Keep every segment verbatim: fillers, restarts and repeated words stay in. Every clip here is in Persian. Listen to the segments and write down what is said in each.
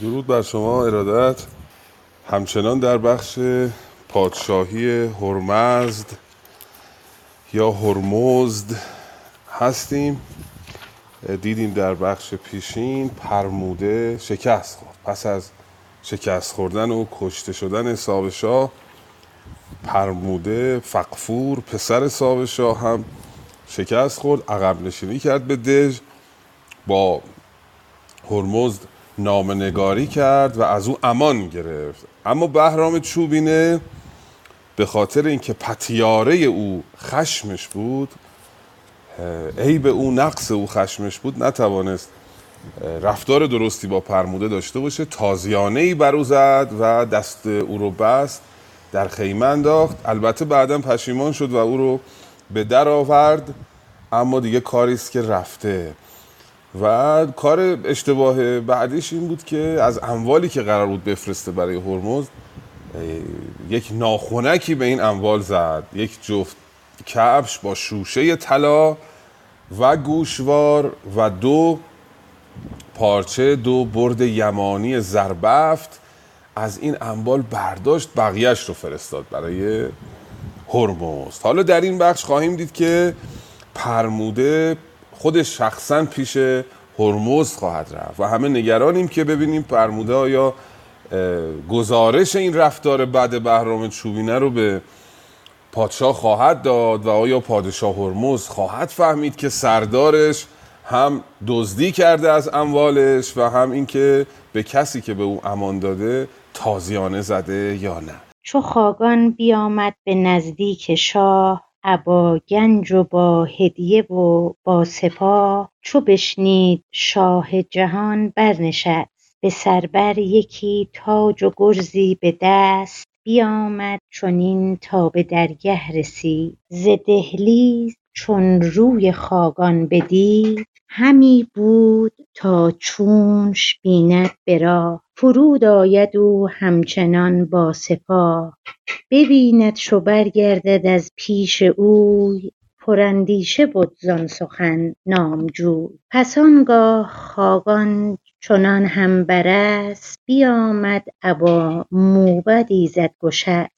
درود بر شما ارادت. همچنان در بخش پادشاهی هرمزد یا هرمزد هستیم. دیدیم در بخش پیشین پرموده شکست خورد. پس از شکست خوردن و کشته شدن ساوشا، پرموده فقفور پسر ساوشا هم شکست خورد، عقب نشینی کرد به دژ، با هرمزد نامنگاری کرد و از او امان گرفت. اما بهرام چوبینه به خاطر اینکه پتیاره او خشمش بود، عیب او، نقص او خشمش بود، نتوانست رفتار درستی با پرموده داشته باشه. تازیانه‌ای بر او زد و دست او رو بست، در خیمه انداخت. البته بعداً پشیمان شد و او رو به در آورد، اما دیگه کاری است که رفته. و کار اشتباه بعدیش این بود که از اموالی که قرار بود بفرسته برای هرمز، یک ناخونکی به این اموال زد، یک جفت کفش با شوشه طلا و گوشوار و دو پارچه، دو برد یمانی زربفت از این اموال برداشت، بقیهش رو فرستاد برای هرمز. حالا در این بخش خواهیم دید که پرموده خودش شخصا پیش هرمز خواهد رفت و همه نگرانیم که ببینیم پرموده آیا گزارش این رفتار بد بهرام چوبینه رو به پادشاه خواهد داد و آیا پادشاه هرمز خواهد فهمید که سردارش هم دزدی کرده از اموالش و هم اینکه به کسی که به او امان داده تازیانه زده یا نه. چو خاقان بیامد به نزدیک شاه، ابا گنج و با هدیه و با سپاه. چو بشنید شاه جهان برنشست، به سربر یکی تاج و گرزی به دست. بیامد چنین تا به درگه رسید، ز دهلیز چون روی خاقان بدید. همی بود تا چونش بیند به راه، فرود آید او همچنان با سپاه. ببیند شو برگردد از پیش اوی، پراندیشه بد زان سخن نامجوی. پس آنگاه خاقان چنان هم برست، بیامد ابا موبد ایزد گشسب.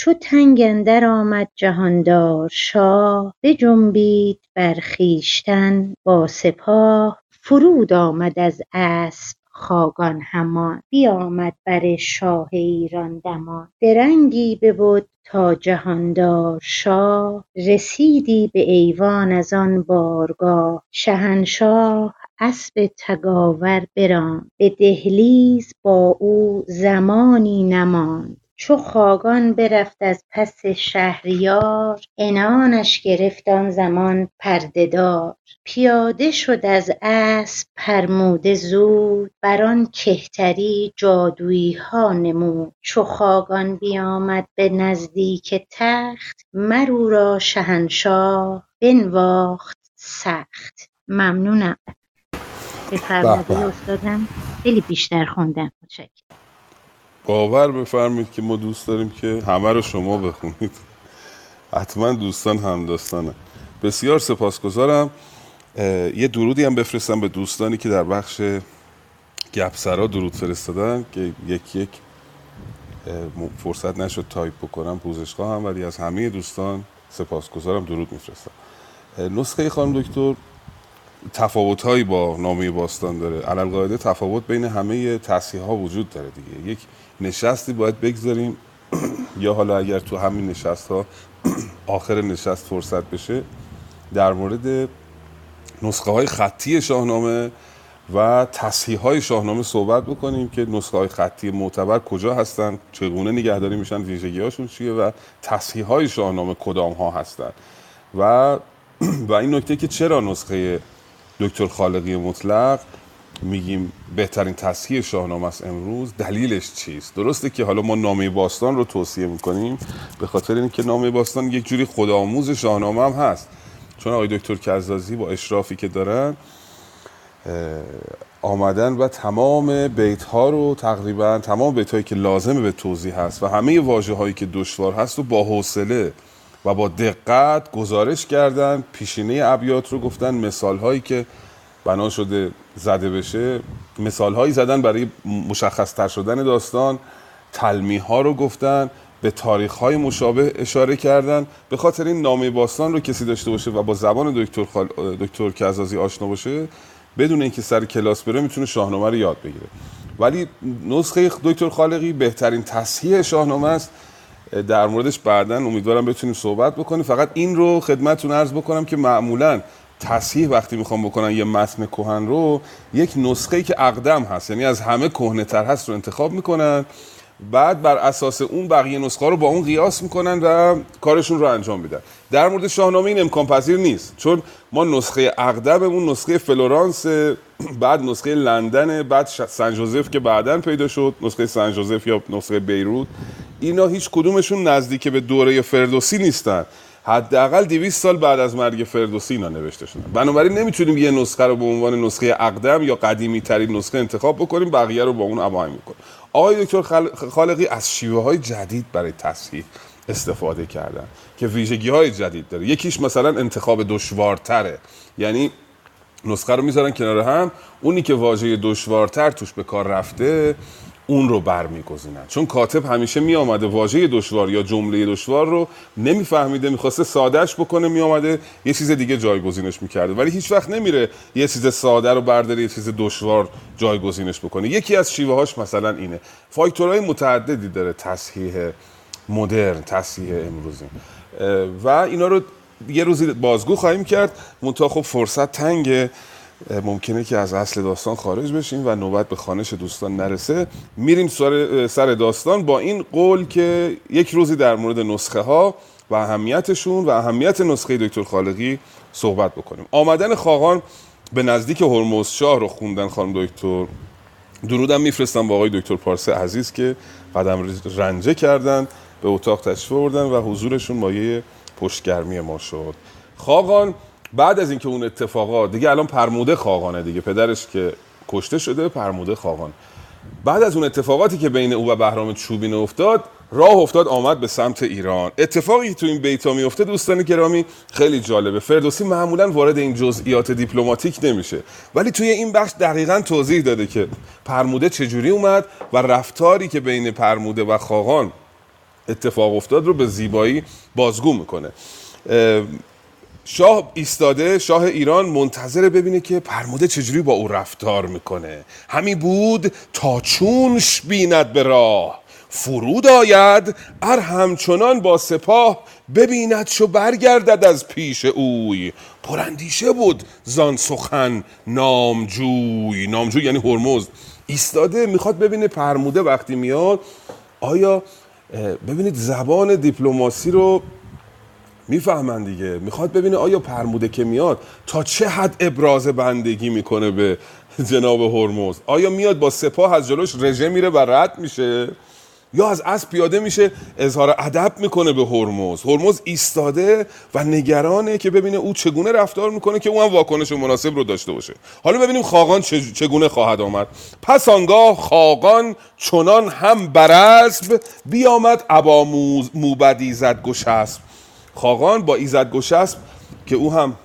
چو تنگ اندر آمد جهاندار شاه، بجنبید بر خویشتن با سپاه. فرود آمد از اسب خاقان همان، بیامد بر شاه ایران دمان. درنگی ببود تا جهاندار شاه، رسیدی به ایوان از آن بارگاه. شهنشاه اسب تگاور براند، به دهلیز با او زمانی نماند. چو خاقان برفت از پس شهریار، عنانش گرفت آن زمان پرده دار. پیاده شد از اسب پرموده زود، بر آن کهتری جادویی ها نمود. چو خاقان بیامد به نزدیک تخت، مر او را شهنشاه بنواخت سخت. ممنونم. بفرمایید استادم، خیلی بیشتر خوندم. متشکرم. باور بفرمید که ما دوست داریم که همه رو شما بخونید. حتما دوستان هم داستانه. بسیار سپاسگزارم. یه درودی هم بفرستم به دوستانی که در بخش گپسرا درود فرستادن که یک یک فرصت نشد تایپ بکنم، پوزش خواهم، ولی از همه دوستان سپاسگزارم، درود میفرستم. نسخه خانم دکتر تفاوت‌هایی با نامه باستان داره. علالقاعده تفاوت بین همه تصحیح‌ها وجود داره دیگه. یک نشستی باید بگذاریم یا حالا اگر تو همین نشست‌ها آخر نشست فرصت بشه در مورد نسخه‌های خطی شاهنامه و تصحیح‌های شاهنامه صحبت بکنیم که نسخه‌های خطی معتبر کجا هستن، چگونه نگهداری میشن، ویژگی‌هاشون چیه و تصحیح‌های شاهنامه کدام‌ها هستن. و و این نکته که چرا نسخه دکتر خالقی مطلق میگیم بهترین تصحیح شاهنامه است امروز، دلیلش چیست. درسته که حالا ما نامه باستان رو توصیه میکنیم به خاطر اینکه نامه باستان یک جوری خودآموز شاهنامه هم هست، چون آقای دکتر کزازی با اشرافی که دارن آمدن و تمام بیت‌ها رو تقریبا تمام بیت‌هایی که لازمه به توضیح هست و همه واژه‌هایی که دشوار هست رو با حوصله و با دقت گزارش کردن، پیشینه ابیات رو گفتن، مثال‌هایی که بنا شده زده بشه مثالهایی زدن برای مشخصتر شدن داستان، تلمیح‌ها رو گفتن، به تاریخ‌های مشابه اشاره کردن. به خاطر این نامه باستان رو کسی داشته باشه و با زبان دکتر خال... دکتر کزازی آشنا باشه، بدون اینکه سر کلاس بره میتونه شاهنامه رو یاد بگیره. ولی نسخه دکتر خالقی بهترین تصحیح شاهنامه است. در موردش بعداً امیدوارم بتونیم صحبت بکنیم. فقط این رو خدمتتون عرض بکنم که معمولاً تصحیح وقتی میخوام بکنن یه متن کهن رو، یک نسخه‌ای که اقدم هست، یعنی از همه کهن‌تر هست رو انتخاب میکنن، بعد بر اساس اون بقیه نسخه رو با اون قیاس میکنن و کارشون رو انجام میدن. در مورد شاهنامه این امکان پذیر نیست، چون ما نسخه اقدممون نسخه فلورانس، بعد نسخه لندن، بعد سن ژوزف که بعداً پیدا شد، نسخه سن ژوزف یا نسخه بیروت، اینا هیچ کدومشون نزدیک به دوره فردوسی نیستن. حداقل دویست سال بعد از مرگ فردوسی اینا نوشته شدن. بنابراین نمیتونیم یه نسخه رو به عنوان نسخه اقدم یا قدیمی ترین نسخه انتخاب بکنیم، بقیه رو با اون ابهام میکنیم. آقای دکتر خالقی از شیوه های جدید برای تصحیح استفاده کردن که ویژگی های جدید داره. یکیش مثلا انتخاب دشوارتره، یعنی نسخه رو میذارن کنار هم، اونی که واژه دشوارتر توش به کار رفته اون رو برمیگزینن. چون کاتب همیشه می آمده واژه دشوار یا جمله دشوار رو نمیفهمیده، میخواسته سادهش بکنه، می آمده یه چیز دیگه جایگزینش میکرده، ولی هیچ وقت نمیره یه چیز ساده رو برداره یه چیز دشوار جایگزینش بکنه. یکی از شیوه هاش مثلا اینه. فاکتورهای متعددی داره تصحیح مدرن، تصحیح امروزی، و اینا رو یه روزی بازگو خواهیم کرد. منتها خب فرصت تنگه، ممکنه که از اصل داستان خارج بشیم و نوبت به خوانش دوستان نرسه. میریم سر داستان با این قول که یک روزی در مورد نسخه ها و اهمیتشون و اهمیت نسخه دکتر خالقی صحبت بکنیم. آمدن خاقان به نزدیک هرمز شاه رو خوندن خانم دکتر. درودم میفرستم با آقای دکتر پارسه عزیز که قدم رنجه کردن، به اتاق تشریف آوردن و حضورشون مایه پشتگرمی ما شد. خاقان بعد از اینکه اون اتفاقات، دیگه الان پرموده خاقانه دیگه، پدرش که کشته شده، پرموده خاقان، بعد از اون اتفاقاتی که بین او و بهرام چوبینه افتاد، راه افتاد آمد به سمت ایران. اتفاقی تو این بیتا میفته دوستان گرامی خیلی جالبه. فردوسی معمولا وارد این جزئیات دیپلماتیک نمیشه، ولی توی این بخش دقیقاً توضیح داده که پرموده چجوری اومد و رفتاری که بین پرموده و خاقان اتفاق افتاد رو به زیبایی بازگو میکنه. شاه ایستاده، شاه ایران منتظره ببینه که پرموده چجوری با او رفتار میکنه. همی بود تا چونش بیند به راه، فرود آید ار همچنان با سپاه، ببیند چو برگردد از پیش اوی، پراندیشه بود زان سخن نامجوی. نامجوی یعنی هرمزد. ایستاده میخواد ببینه پرموده وقتی میاد، آیا ببینید زبان دیپلماسی رو میفهمن دیگه، میخواد ببینه آیا پرموده که میاد تا چه حد ابراز بندگی میکنه به جناب هرمز. آیا میاد با سپاه از جلوش رژه میره و رد میشه، یا از اسب پیاده میشه اظهار ادب میکنه به هرمز. هرمز ایستاده و نگرانه که ببینه او چگونه رفتار میکنه که او هم واکنش مناسب رو داشته باشه. حالا ببینیم خاقان چگونه خواهد آمد. پس آنگاه خاقان چنان هم برسب، بیامد ابا موبد ایزد گشسب. خاقان با ایزد گشسب که او هم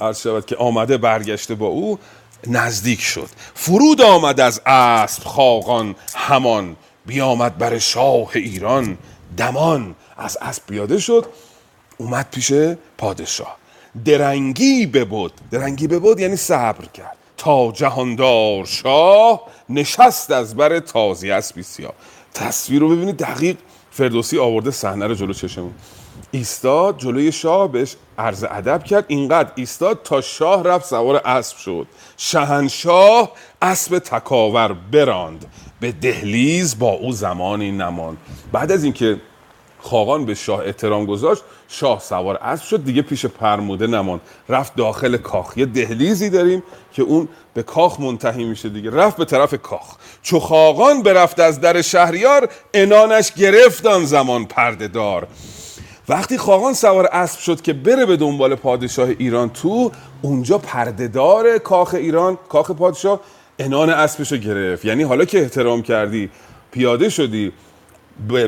عرض شود که آمده برگشته با او، نزدیک شد. فرود آمد از اسب خاقان همان، بیامد بر شاه ایران دمان. از اسب پیاده شد اومد پیش پادشاه. درنگی ببود، درنگی ببود یعنی صبر کرد، تا جهاندار شاه نشست از بر تازی اسبی سیاه. تصویر رو ببینید دقیق، فردوسی آورده صحنه رو جلو چشمون. ایستاد جلوی شاه، بهش عرض ادب کرد، اینقدر ایستاد تا شاه رفت سوار اسب شد. شهنشاه اسب تکاور براند، به دهلیز با او زمانی نماند. بعد از اینکه خاقان به شاه احترام گذاشت، شاه سوار اسب شد، دیگه پیش پرموده نماند، رفت داخل کاخ. یه دهلیزی داریم که اون به کاخ منتهی میشه دیگه، رفت به طرف کاخ. چو خاقان برفت از در شهریار، انانش گرفتان زمان پرده دار. وقتی خاقان سوار اسب شد که بره به دنبال پادشاه ایران، تو اونجا پردهدار کاخ ایران، کاخ پادشاه، انان اسبشو گرفت. یعنی حالا که احترام کردی، پیاده شدی،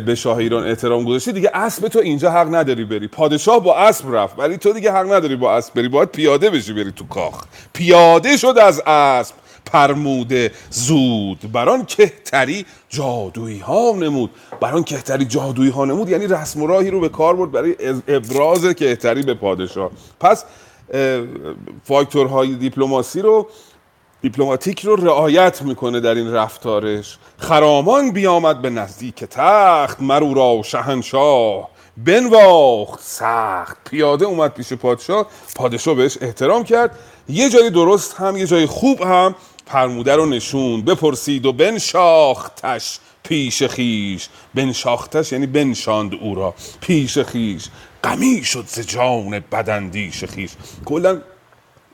به شاه ایران احترام گذاشتی، دیگه اسب تو اینجا حق نداری بری. پادشاه با اسب رفت، ولی تو دیگه حق نداری با اسب بری، باید پیاده بشی بری تو کاخ. پیاده شد از اسب پرموده زود بران کهتری جادویی ها نمود. بران کهتری جادویی ها نمود یعنی رسم و راهی رو به کار برد برای ابراز کهتری به پادشاه. پس فاکتورهای دیپلماسی رو دیپلماتیک رو رعایت میکنه در این رفتارش. خرامان بیامد به نزدیک تخت، مرو را شهنشاه بنواخت سخت. پیاده اومد پیش پادشاه، پادشاه بهش احترام کرد. یه جای درست هم یه جای خوب هم پرموده رو نشون. بپرسید و بنشاختش پیش خیش، بنشاختش یعنی بنشاند او را پیش خیش. غمی شد ز جان بداندیش خیش. کلا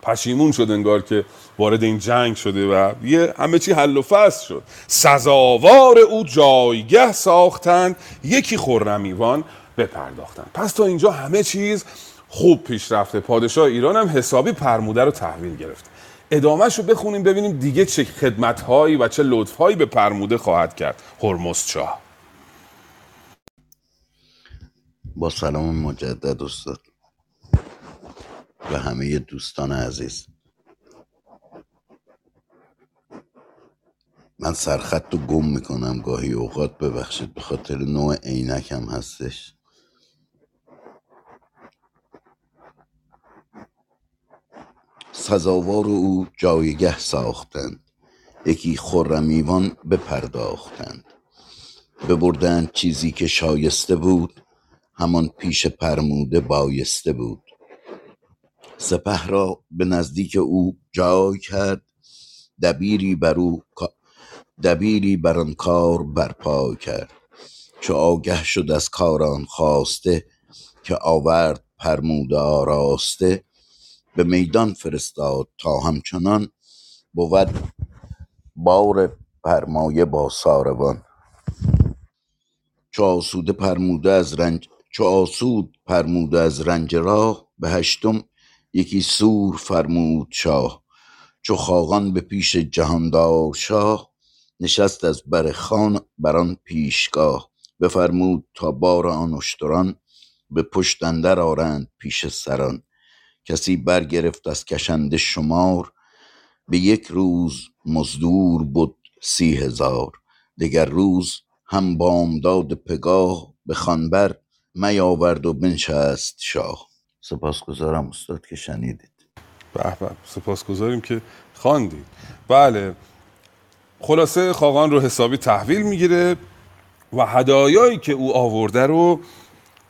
پشیمون شد انگار که وارد این جنگ شده و یه همه چی حل و فصل شد. سزاوار او جایگه ساختند، یکی خرمیوان بپرداختند. پس تا اینجا همه چیز خوب پیش رفته. پادشاه ایران هم حسابی پرموده رو تحویل گرفت. ادامهش رو بخونیم ببینیم دیگه چه خدمت‌هایی و چه لطف‌هایی به پرموده خواهد کرد. هرمزدشاه. با سلام مجدد استاد و همه دوستان عزیز. من سرخط رو گم میکنم گاهی اوقات، ببخشید، به خاطر نوع عینکم هستش. سزاوار او جایگه ساختند، یکی خرمیوان بپرداختند. ببردند چیزی که شایسته بود، همان پیش پرموده بایسته بود. سپه را به نزدیک او جای کرد، دبیری بر او دبیری بر آن کار برپا کرد. چو آگه شد از کاران خواسته، که آورد پرموده آراسته. به میدان فرستاد تا همچنان، بود بار پرمایه با ساروان. چو آسود پرموده از رنج چو آسود پرموده از رنج راه، به هشتم یکی سور فرمود شاه. چو خاقان به پیش جهاندار شاه، نشست از بر خان بران پیشگاه. بفرمود تا بار آن اشتران، به پشت اندر آرند پیش سران. کسی برگرفت از کشنده شمار، به یک روز مزدور بود سی هزار. دگر روز هم بامداد پگاه، به خانبر میاورد و بنشست شاه. سپاسگزارم استاد که شنیدید. به به، سپاسگزاریم که خواندید. بله، خلاصه خاقان رو حسابی تحویل میگیره و هدایایی که او آورده رو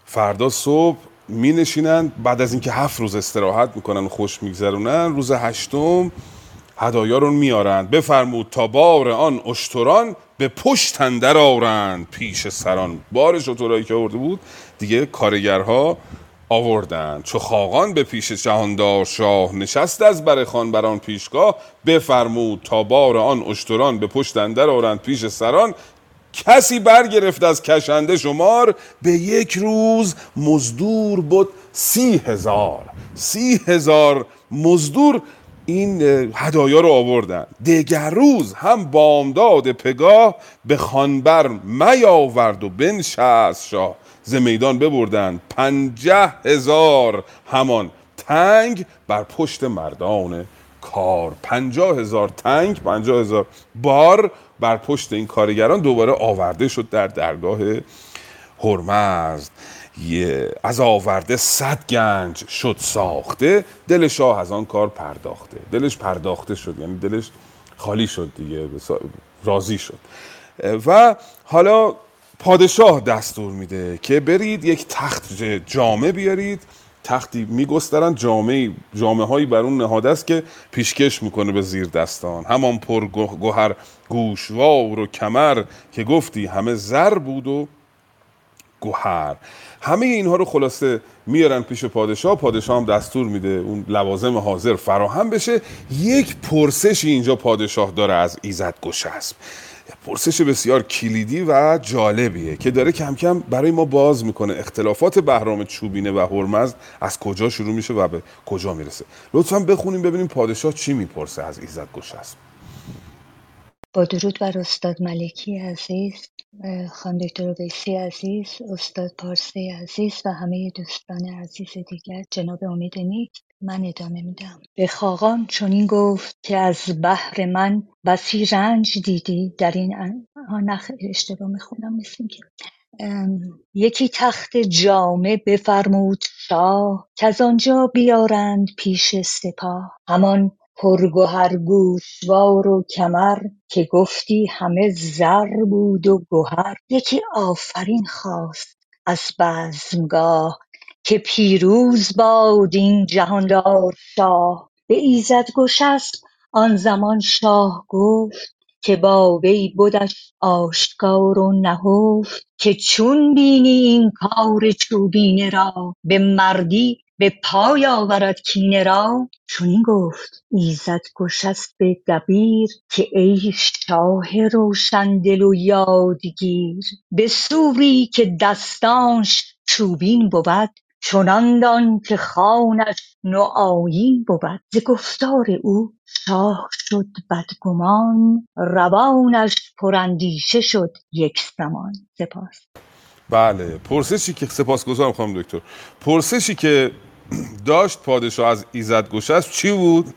فردا صبح می نشینن. بعد از اینکه هفت روز استراحت میکنن و خوش میگذرونن، روز هشتم هدایا رو میارن. بفرمود تا بار آن اشتران، به پشت اندر آرند پیش سران. بارش اشترایی که آورده بود دیگه کارگرها آوردن. چو خاقان به پیش جهاندار شاه، نشست از بر خان بران پیشگاه. بفرمود تا بار آن اشتران، به پشت اندر آرند پیش سران. کسی برگرفت از کشنده شمار، به یک روز مزدور بود سی هزار. سی هزار مزدور این هدایا رو آوردن. دگر روز هم بامداد پگاه، به خانبر میاورد و بنشست شاه. ز میدان ببردند پنجه هزار، همان تنگ بر پشت مردان کار. پنجاه هزار تنگ، پنجاه هزار بار بر پشت این کارگران دوباره آورده شد در درگاه هرمزد. از آورده صد گنج شد ساخته، دل شاه از آن کار پرداخته. دلش پرداخته شد یعنی دلش خالی شد دیگه، راضی شد. و حالا پادشاه دستور میده که برید یک تخت جامه بیارید. تختی میگسترن، جامه جامه هایی بر اون نهاده است که پیشکش میکنه به زیر دستان. همان پر گوهر گوشوار و کمر، که گفتی همه زر بود و گوهر. همه اینها رو خلاصه میارن پیش پادشاه. پادشاه هم دستور میده اون لوازم حاضر فراهم بشه. یک پرسشی اینجا پادشاه داره از ایزد گشسب، پرسش بسیار کلیدی و جالبیه که داره کم کم برای ما باز میکنه اختلافات بهرام چوبینه و هرمزد از کجا شروع میشه و به کجا میرسه. لطفاً بخونیم ببینیم پادشاه چی میپرسه از ایزد گشسب. با درود بر استاد ملکی عزیز، خانم دکتر اویسی عزیز، استاد پارسی عزیز و همه دوستان عزیز دیگر، جناب امید نیک من ادامه میدم. به خاقان چنین گفت که از بحر من بسی رنج دیدی. در این آنخ اشتباه میخونم مثل که یکی تخت جامه بفرمود شاه، که از آنجا بیارند پیش سپاه. همان پرگوهر گوشوار و کمر، که گفتی همه زر بود و گوهر. یکی آفرین خواست از بزمگاه، که پیروز باد این جهاندار شاه. به ایزد گشسب آن زمان شاه گفت، که با وی بودش آشکار و نهفت. که چون بینی این کار چوبینه را، به مردی به پای آورد کینه را. چنین گفت ایزد گشسب به دبیر، که ای شاه روشندل و یادگیر، به سوری که دستانش چوبین بود، چنان دان که خوانش نوآیین بود. ز گفتار او شاه شد بدگمان، روانش پراندیشه شد یک زمان. سپاس. بله، پرسشی که سپاسگزارم خانم دکتر. پرسشی که داشت پادشاه از ایزد گشسب چی بود؟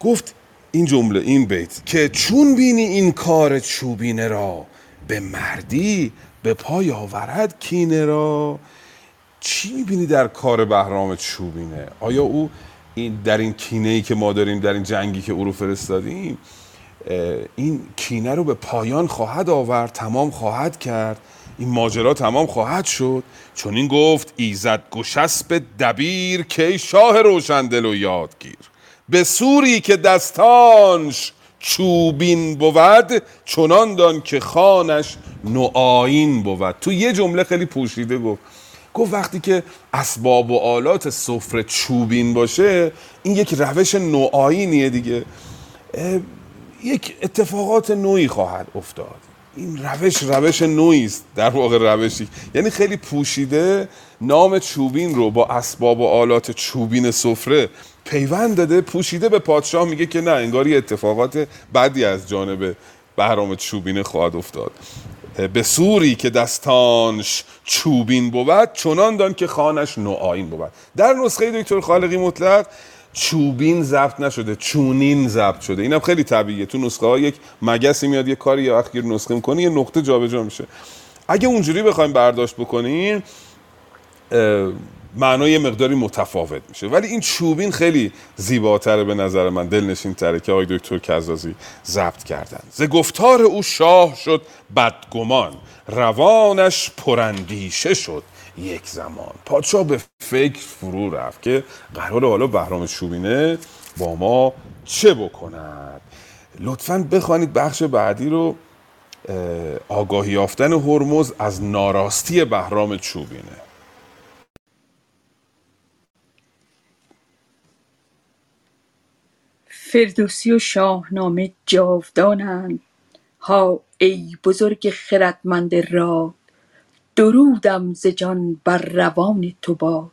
گفت این جمله، این بیت، که چون بینی این کار چوبینه را، به مردی به پای آورد کینه را. چی می‌بینی در کار بهرام چوبینه؟ آیا او این در این کینه‌ای که ما داریم، در این جنگی که او رو فرستادیم، این کینه رو به پایان خواهد آورد، تمام خواهد کرد، این ماجرا تمام خواهد شد؟ چون این گفت ایزد گشسب دبیر، که شاه روشندل و یادگیر، به سوری که دستانش چوبین بود، چنان دان که خوانش نوآیین بود. تو یه جمله خیلی پوشیده گفت گفت وقتی که اسباب و آلات سفره چوبین باشه، این یک روش نوآیینیه دیگه، یک اتفاقات نوعی خواهد افتاد. این روش روش نوعی است، در واقع روشی، یعنی خیلی پوشیده نام چوبین رو با اسباب و آلات چوبین سفره پیوند داده، پوشیده به پادشاه میگه که نه، انگاری اتفاقات بدی از جانب بهرام چوبینه خواهد افتاد. به سوری که دستانش چوبین بود، چنان دان که خوانش نوآیین بود. در نسخه دکتر خالقی مطلق چوبین ضبط نشده، چونین ضبط شده. اینم خیلی طبیعیه، تو نسخه ها یک مگسی میاد یه کاری یا اخیر نسخه میکنه، یه نقطه جابجا میشه. اگه اونجوری بخوایم برداشت بکنیم معنای یه مقداری متفاوت میشه، ولی این چوبین خیلی زیباتره به نظر من، دلنشین تره که آقای دکتر کزازی ضبط کردن. ز گفتار او شاه شد بدگمان، روانش پراندیشه شد یک زمان. پادشاه به فکر فرو رفت که قرار حالا بهرام چوبینه با ما چه بکند. لطفاً بخوانید بخش بعدی رو، آگاهی یافتن هرمز از ناراستی بهرام چوبینه. فردوسی و شاهنامه جاودانند، ها ای بزرگ خردمند را، درودم ز جان بر روان تو باد.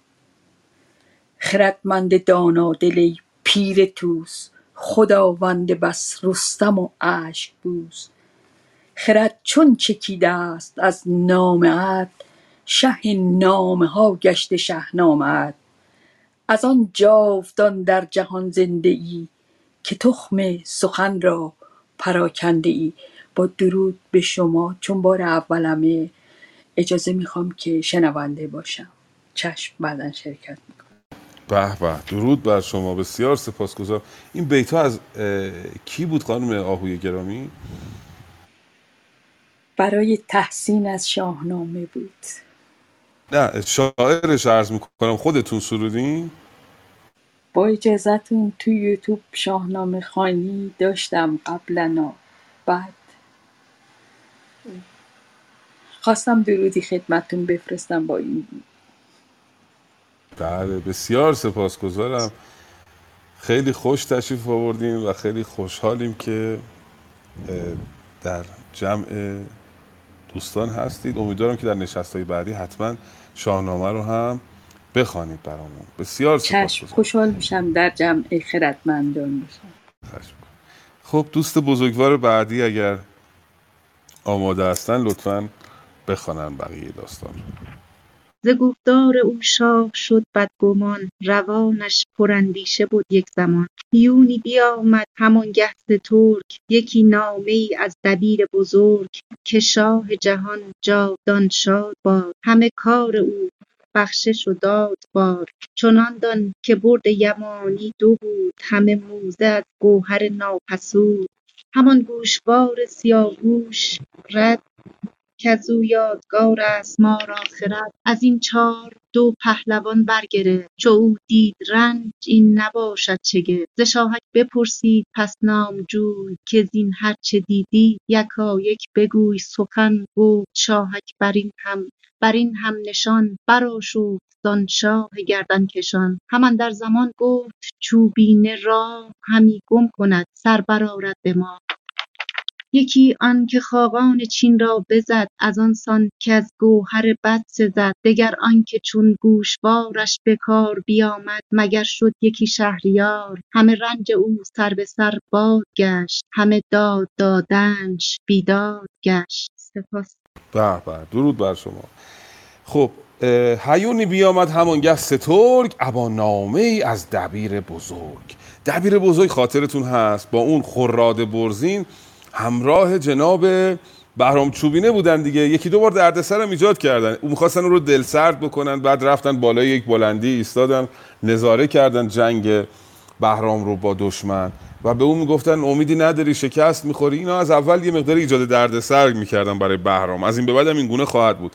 خردمند دانادل پیر طوس، خداوند بس رستم و اشک بوس. خرد چون چکیده است از نامت، شه نامه ها گشت شهنامت. از آن جاودان در جهان زنده ای، که تخم سخن را پراکنده ای. با درود به شما، چون بار اولمه اجازه میخوام که شنونده باشم. چشم، بعدن شرکت میکنم. به به، درود بر شما، بسیار سپاسگزارم. این بیت ها از کی بود خانم آهوی گرامی؟ برای تحسین از شاهنامه بود. نه، شاعرش عرض میکنم. خودتون سرودین؟ با اجازتون تو یوتیوب شاهنامه خوانی داشتم قبلا، بعد خواستم درودی خدمتون بفرستم با این. بله، بسیار سپاسگزارم. خیلی خوش تشریف آوردیم و خیلی خوشحالیم که در جمع دوستان هستید. امیدوارم که در نشست‌های بعدی حتما شاهنامه رو هم بخوانید برامون. بسیار سپاسگزارم. خوشحال میشم در جمع خردمندان میشم. خب دوست بزرگوار بعدی اگر آماده هستن لطفاً بخوانن بقیه داستان. ز گفتار او شاه شد بدگمان، روانش پراندیشه بود یک زمان. پیونی بیامد همانگه ز ترک، یکی نامه‌ای از دبیر بزرگ، که شاه جهان جاودان شاد باد، همه کار او بخشش و داد بار. چنان دان که برد یمانی دو بود، همه موزه از گوهر ناپسود. همان گوشوار سیاوش رد، کزو یادگار است ما را خرد. از این چار دو پهلوان برگرفت، چو او دید رنج این نباشد چگفت. ز شاهک بپرسید پس نامجوی، که زین هر چه دیدی یکایک بگوی. سخن گفت شاهک بر این هم بر این هم نشان، برآشفت زان شاه گردن کشان. هم اندر زمان گفت چوبینه راه، همی گم کند سر برآرد به ما. یکی آن که خاقان چین را بزد، از آن سان که از گوهر بد سزد. دگر آن که چون گوشوارش به کار بیامد، مگر شد یکی شهریار. همه رنج او سر به سر باد گشت، همه داد دادنش بیداد گشت. سپاس. به به، درود بر شما. خب، هیونی بیامد همانگه سه ترک، ابا نامه‌ای از دبیر بزرگ. دبیر بزرگ خاطرتون هست با اون خراد برزین همراه جناب بهرام چوبینه بودن دیگه. یکی دو بار دردسر هم ایجاد کردن، او می‌خواستن اون رو دلسرد بکنن، بعد رفتن بالای یک بلندی ایستادن، نظاره کردن جنگ بهرام رو با دشمن و به اون میگفتن امیدی نداری، شکست می‌خوری. اینا از اول یه مقدار ایجاد دردسر می‌کردن برای بهرام، از این به بعد هم این گونه خواهد بود.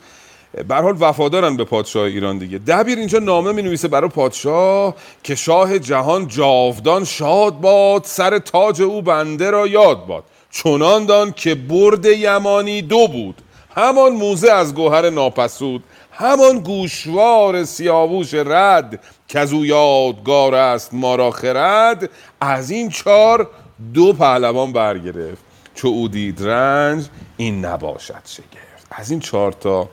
به هر حال وفادارن به پادشاه ایران دیگه. دبیر اینجا نامه می‌نویسه برای پادشاه، که شاه جهان جاودان شاد باد، سر تاج او بنده را یاد باد. چنان دان که برد یمانی دو بود، همان موزه از گوهر ناپسود. همان گوشوار سیاوش رد، کزو یادگار است ما را خرد. از این چار دو پهلوان برگرفت، چو او دید رنج این نباشد شگفت. از این چار تا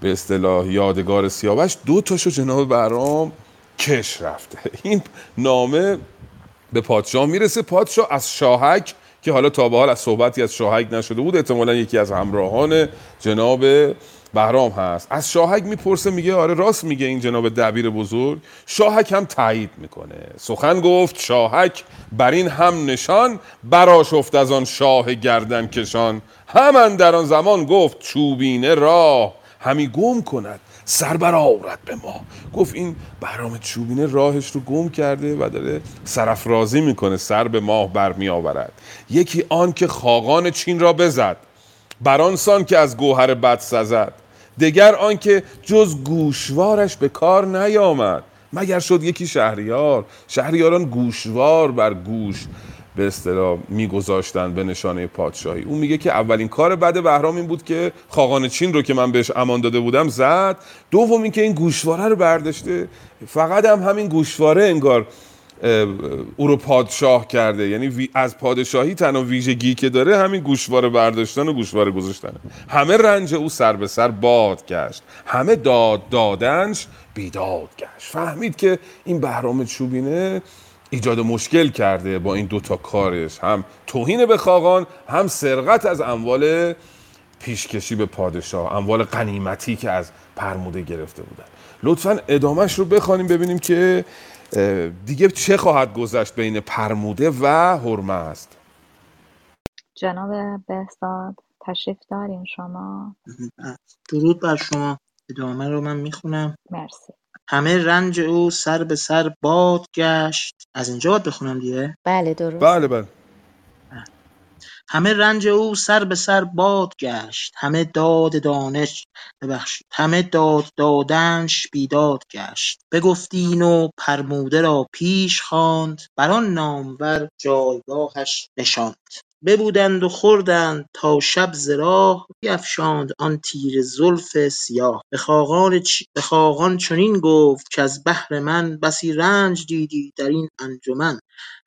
به اصطلاح یادگار سیاوش، دو تاشو جناب بهرام کش رفته. این نامه به پادشاه میرسه. پادشاه از شاهک که حالا تا به حال از صحبتی از شاهک نشده بود، احتمالاً یکی از همراهان جناب بهرام هست، از شاهک میپرسه، میگه آره راست میگه این جناب دبیر بزرگ. شاهک هم تایید میکنه. سخن گفت شاهک بر این هم نشان، برآشفت از آن شاه گردن کشان. هم اندر آن زمان گفت چوبینه راه، همی گم کند سر برآورد به ما. گفت این بهرام چوبینه راهش رو گم کرده و داره سرافرازی میکنه، سر به ماه برمی آورد. یکی آن که خاقان چین را بزد، برانسان که از گوهر بد سزد. دگر آن که جز گوشوارش به کار نیامد، مگر شد یکی شهریار. شهریاران گوشوار بر گوش به اصطلاح میگذاشتن به نشانه پادشاهی. اون میگه که اولین کار بعد بهرام این بود که خاقان چین رو که من بهش امان داده بودم زد. دوم این که این گوشواره رو برداشته، فقط هم همین گوشواره انگار او رو پادشاه کرده، یعنی از پادشاهی تنها ویژگی که داره همین گوشواره برداشتن و گوشواره گذاشتن. همه رنج او سر به سر باد گشت، همه داد دادنش بیداد گشت. فهمید که این بهرام چوبینه ایجاد مشکل کرده با این دوتا کارش، هم توهین به خاقان، هم سرقت از اموال پیشکشی به پادشاه، اموال غنیمتی که از پرموده گرفته بودن. لطفاً ادامهش رو بخوانیم ببینیم که دیگه چه خواهد گذشت بین پرموده و هرمزد. جناب بهزاد تشریف دارین شما. درود بر شما. ادامه رو من میخونم. مرسی. همه رنج او سر به سر باد گشت. از اینجا باید بخونم دیگه؟ بله درست. بله بله. همه رنج او سر به سر باد گشت، همه داد دانش ببخشید، همه داد دادنش بیداد گشت. بگفتین و پرموده را پیش خواند، بر آن نامور جایگاهش نشاند. ببودند و خوردند تا شب ز راه، بیفشاند آن تیر زلف سیاه. به خاقان, چ... به خاقان چنین گفت که از بهر من، بسی رنج دیدی در این انجمن.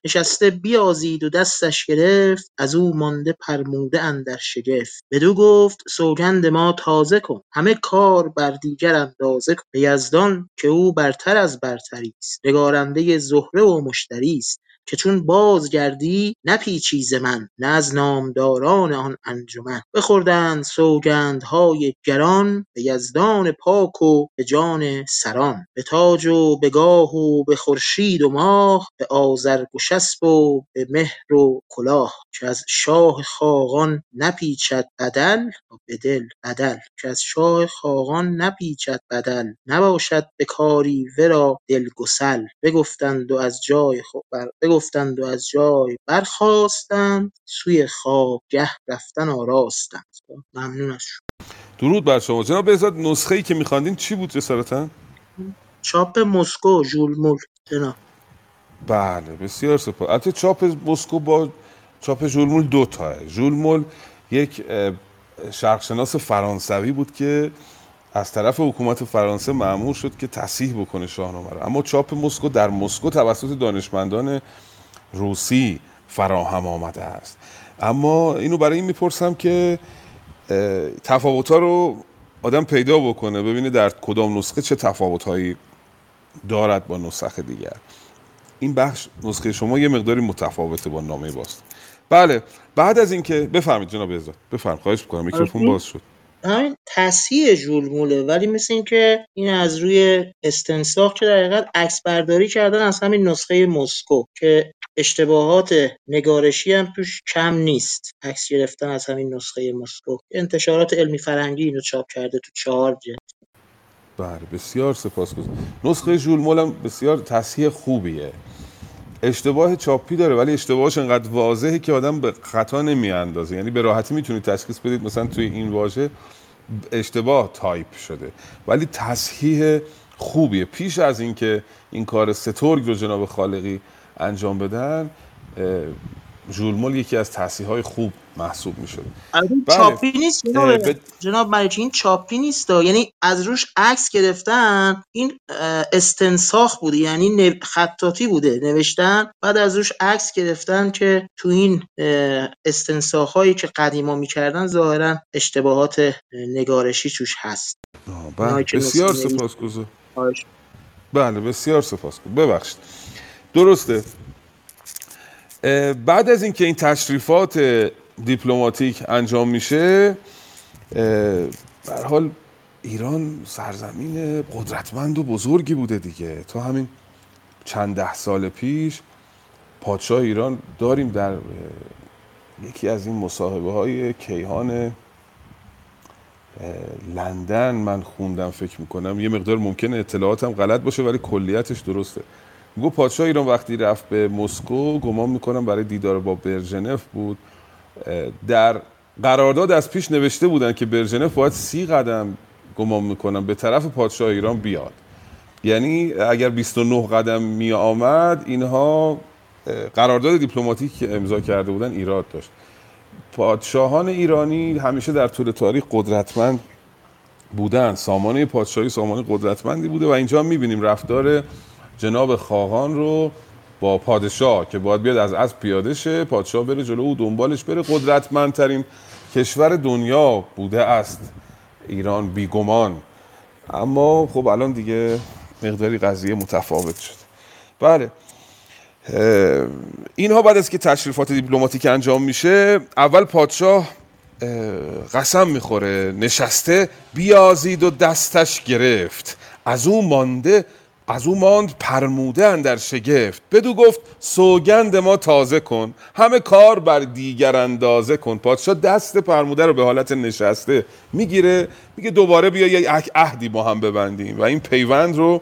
نشسته بیازید و دستش گرفت، از او مانده پرموده اندر شگفت. بدو گفت سوگند ما تازه کن، همه کار بر دیگر اندازه کن. به یزدان که او برتر از برتری است، نگارنده زهره و مشتری است. که چون بازگردی نپیچی ز من، نه از نامداران آن انجمن. بخوردند سوگندهای گران، به یزدان پاک و به جان سران. به تاج و به گاه و به خورشید و ماه، به آذر گشسب و به مهر و کلاه. که از شاه خاقان نپیچد بدل به دل بدل که از شاه خاقان نپیچد بدل نباشد به کاری ورا دل گسل. بگفتند و از جای خود بر... بگفتند و از جای برخواستند، سوی خوابگه رفتن آراستند. ممنون از شما. درود بر شما جناب بهزاد. نسخه‌ای که می‌خواندین چی بود جسارتاً؟ چاپ موسکو ژول مول جناب. بله بسیار سپاس. البته چاپ موسکو با چاپ ژول مول دو تاه. ژول مول یک شرقشناس فرانسوی بود که از طرف حکومت فرانسه مأمور شد که تصحیح بکنه شاهنامه رو، اما چاپ مسکو در مسکو توسط دانشمندان روسی فراهم آمده است. اما اینو برای این میپرسم که تفاوت‌ها رو آدم پیدا بکنه، ببینه در کدام نسخه چه تفاوت‌هایی دارد با نسخه دیگر. این بخش نسخه شما یه مقداری متفاوته با نامه باست. بله بعد از این که بفرمید جناب عزت، بفرمایید. خواهش می‌کنم، میکروفون باز شد. همین تصحیح ژول موله، ولی مثل این که این از روی استنساخ که در حقیقت عکس برداری کردن از همین نسخه مسکو که اشتباهات نگارشی هم توش کم نیست. عکس گرفتن از همین نسخه مسکو. انتشارات علمی فرهنگی اینو چاپ کرده تو چهار جلد. بله بسیار سپاسگزارم. نسخه ژول مول هم بسیار تصحیح خوبیه. اشتباه چاپی داره ولی اشتباهش انقدر واضحه که آدم به خطا نمیاندازه، یعنی به راحتی میتونید تشخیص بدید مثلا توی این واژه اشتباه تایپ شده، ولی تصحیح خوبیه. پیش از این که این کار سترگ رو جناب خالقی انجام بدن، ژول مول یکی از تصحیح‌های خوب محسوب می‌شد. بله. چاپی نیست جناب جناب ملکی، این چاپی نیست، یعنی از روش عکس گرفتن. این استنساخ بوده، یعنی خطاطی بوده نوشتن، بعد از روش عکس گرفتن که تو این استنساخ‌هایی که قدیما می‌کردن ظاهراً اشتباهات نگارشی توش هست. بله بسیار سپاسگزارم. بله بسیار سپاسگزارم. ببخشید. درسته. بعد از اینکه این تشریفات دیپلماتیک انجام میشه، به هر حال ایران سرزمین قدرتمند و بزرگی بوده دیگه. تا همین چند ده سال پیش پادشاه ایران داریم در یکی از این مصاحبه های کیهان لندن من خوندم، فکر میکنم یه مقدار ممکنه اطلاعاتم غلط باشه ولی کلیتش درسته، میگو پادشاه ایران وقتی رفت به مسکو، گمان میکنم برای دیدار با برژنف بود، در قرارداد از پیش نوشته بودن که برژنف باید سی قدم گمان میکنم به طرف پادشاه ایران بیاد، یعنی اگر بیست و نه قدم می آمد اینها قرارداد دیپلماتیکی که امضا کرده بودن ایراد داشت. پادشاهان ایرانی همیشه در طول تاریخ قدرتمند بودن، سامانه پادشاهی سامانه قدرتمندی بوده و اینجا هم میبینیم رفتار جناب خاقان رو با پادشاه که باید بیاد از اسب پیاده شه، پادشاه بره جلو و دنبالش بره. قدرتمندترین کشور دنیا بوده است ایران بیگمان، اما خب الان دیگه مقداری قضیه متفاوت شد. بله اینها بعد از که تشریفات دیپلماتیک انجام میشه، اول پادشاه قسم میخوره، نشسته بیازید و دستش گرفت، از اون مانده از او ماند پرموده اندر شگفت. بدو گفت سوگند ما تازه کن، همه کار بر دیگر اندازه کن. پادشاه دست پرموده رو به حالت نشسته میگیره، میگه دوباره بیا یک عهدی با هم ببندیم و این پیوند رو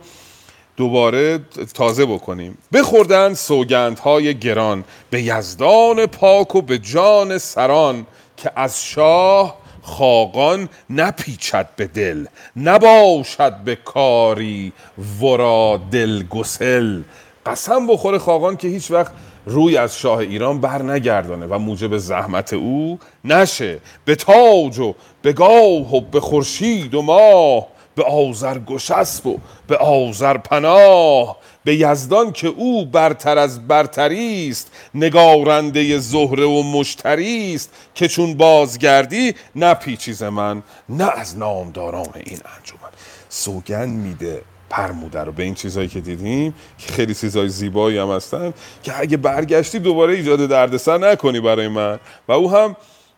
دوباره تازه بکنیم. بخوردن سوگندهای گران، به یزدان پاک و به جان سران. که از شاه خاقان نپیچد به دل، نباشد به کاری ورا دل گسل. قسم بخور خاقان که هیچ وقت روی از شاه ایران بر نگردانه و موجب زحمت او نشه. به تاج و به گاه و به خورشید و ماه، به آذر گشسب و به آذر پناه. به یزدان که او برتر از برتری است، نگارنده زهره و مشتری است. که چون بازگردی نه پیچیز من، نه از نامداران این انجمن. سوگند میده پرموده رو، به این چیزایی که دیدیم که خیلی چیزای زیبایی هم هستن که اگه برگشتی دوباره ایجاد دردسر نکنی برای من. و او هم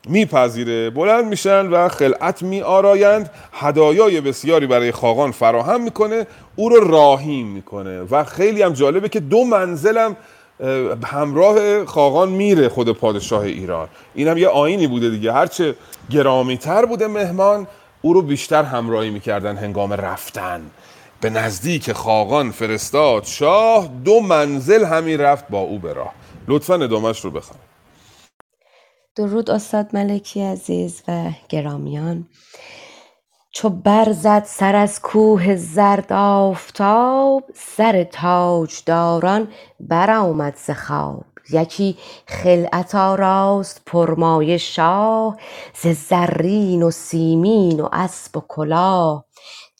میپذیره، بلند میشن و خلعت میآرایند، هدایای بسیاری برای خاقان فراهم میکنه، او رو راهی میکنه و خیلی هم جالبه که دو منزلم همراه خاقان میره خود پادشاه ایران. این هم یه آیینی بوده دیگه، هرچه گرامیتر بوده مهمان او رو بیشتر همراهی میکردن هنگام رفتن. به نزدیک خاقان فرستاد شاه، دو منزل همی رفت با او به راه. لطفاً ادامهش رو بخونید. درود استاد ملکی عزیز و گرامیان. چو برزد سر از کوه زرد آفتاب، سر تاج داران بر آمد ز خواب. یکی خلعت آراست پرمایه شاه، ز زرین و سیمین و اسب و کلاه.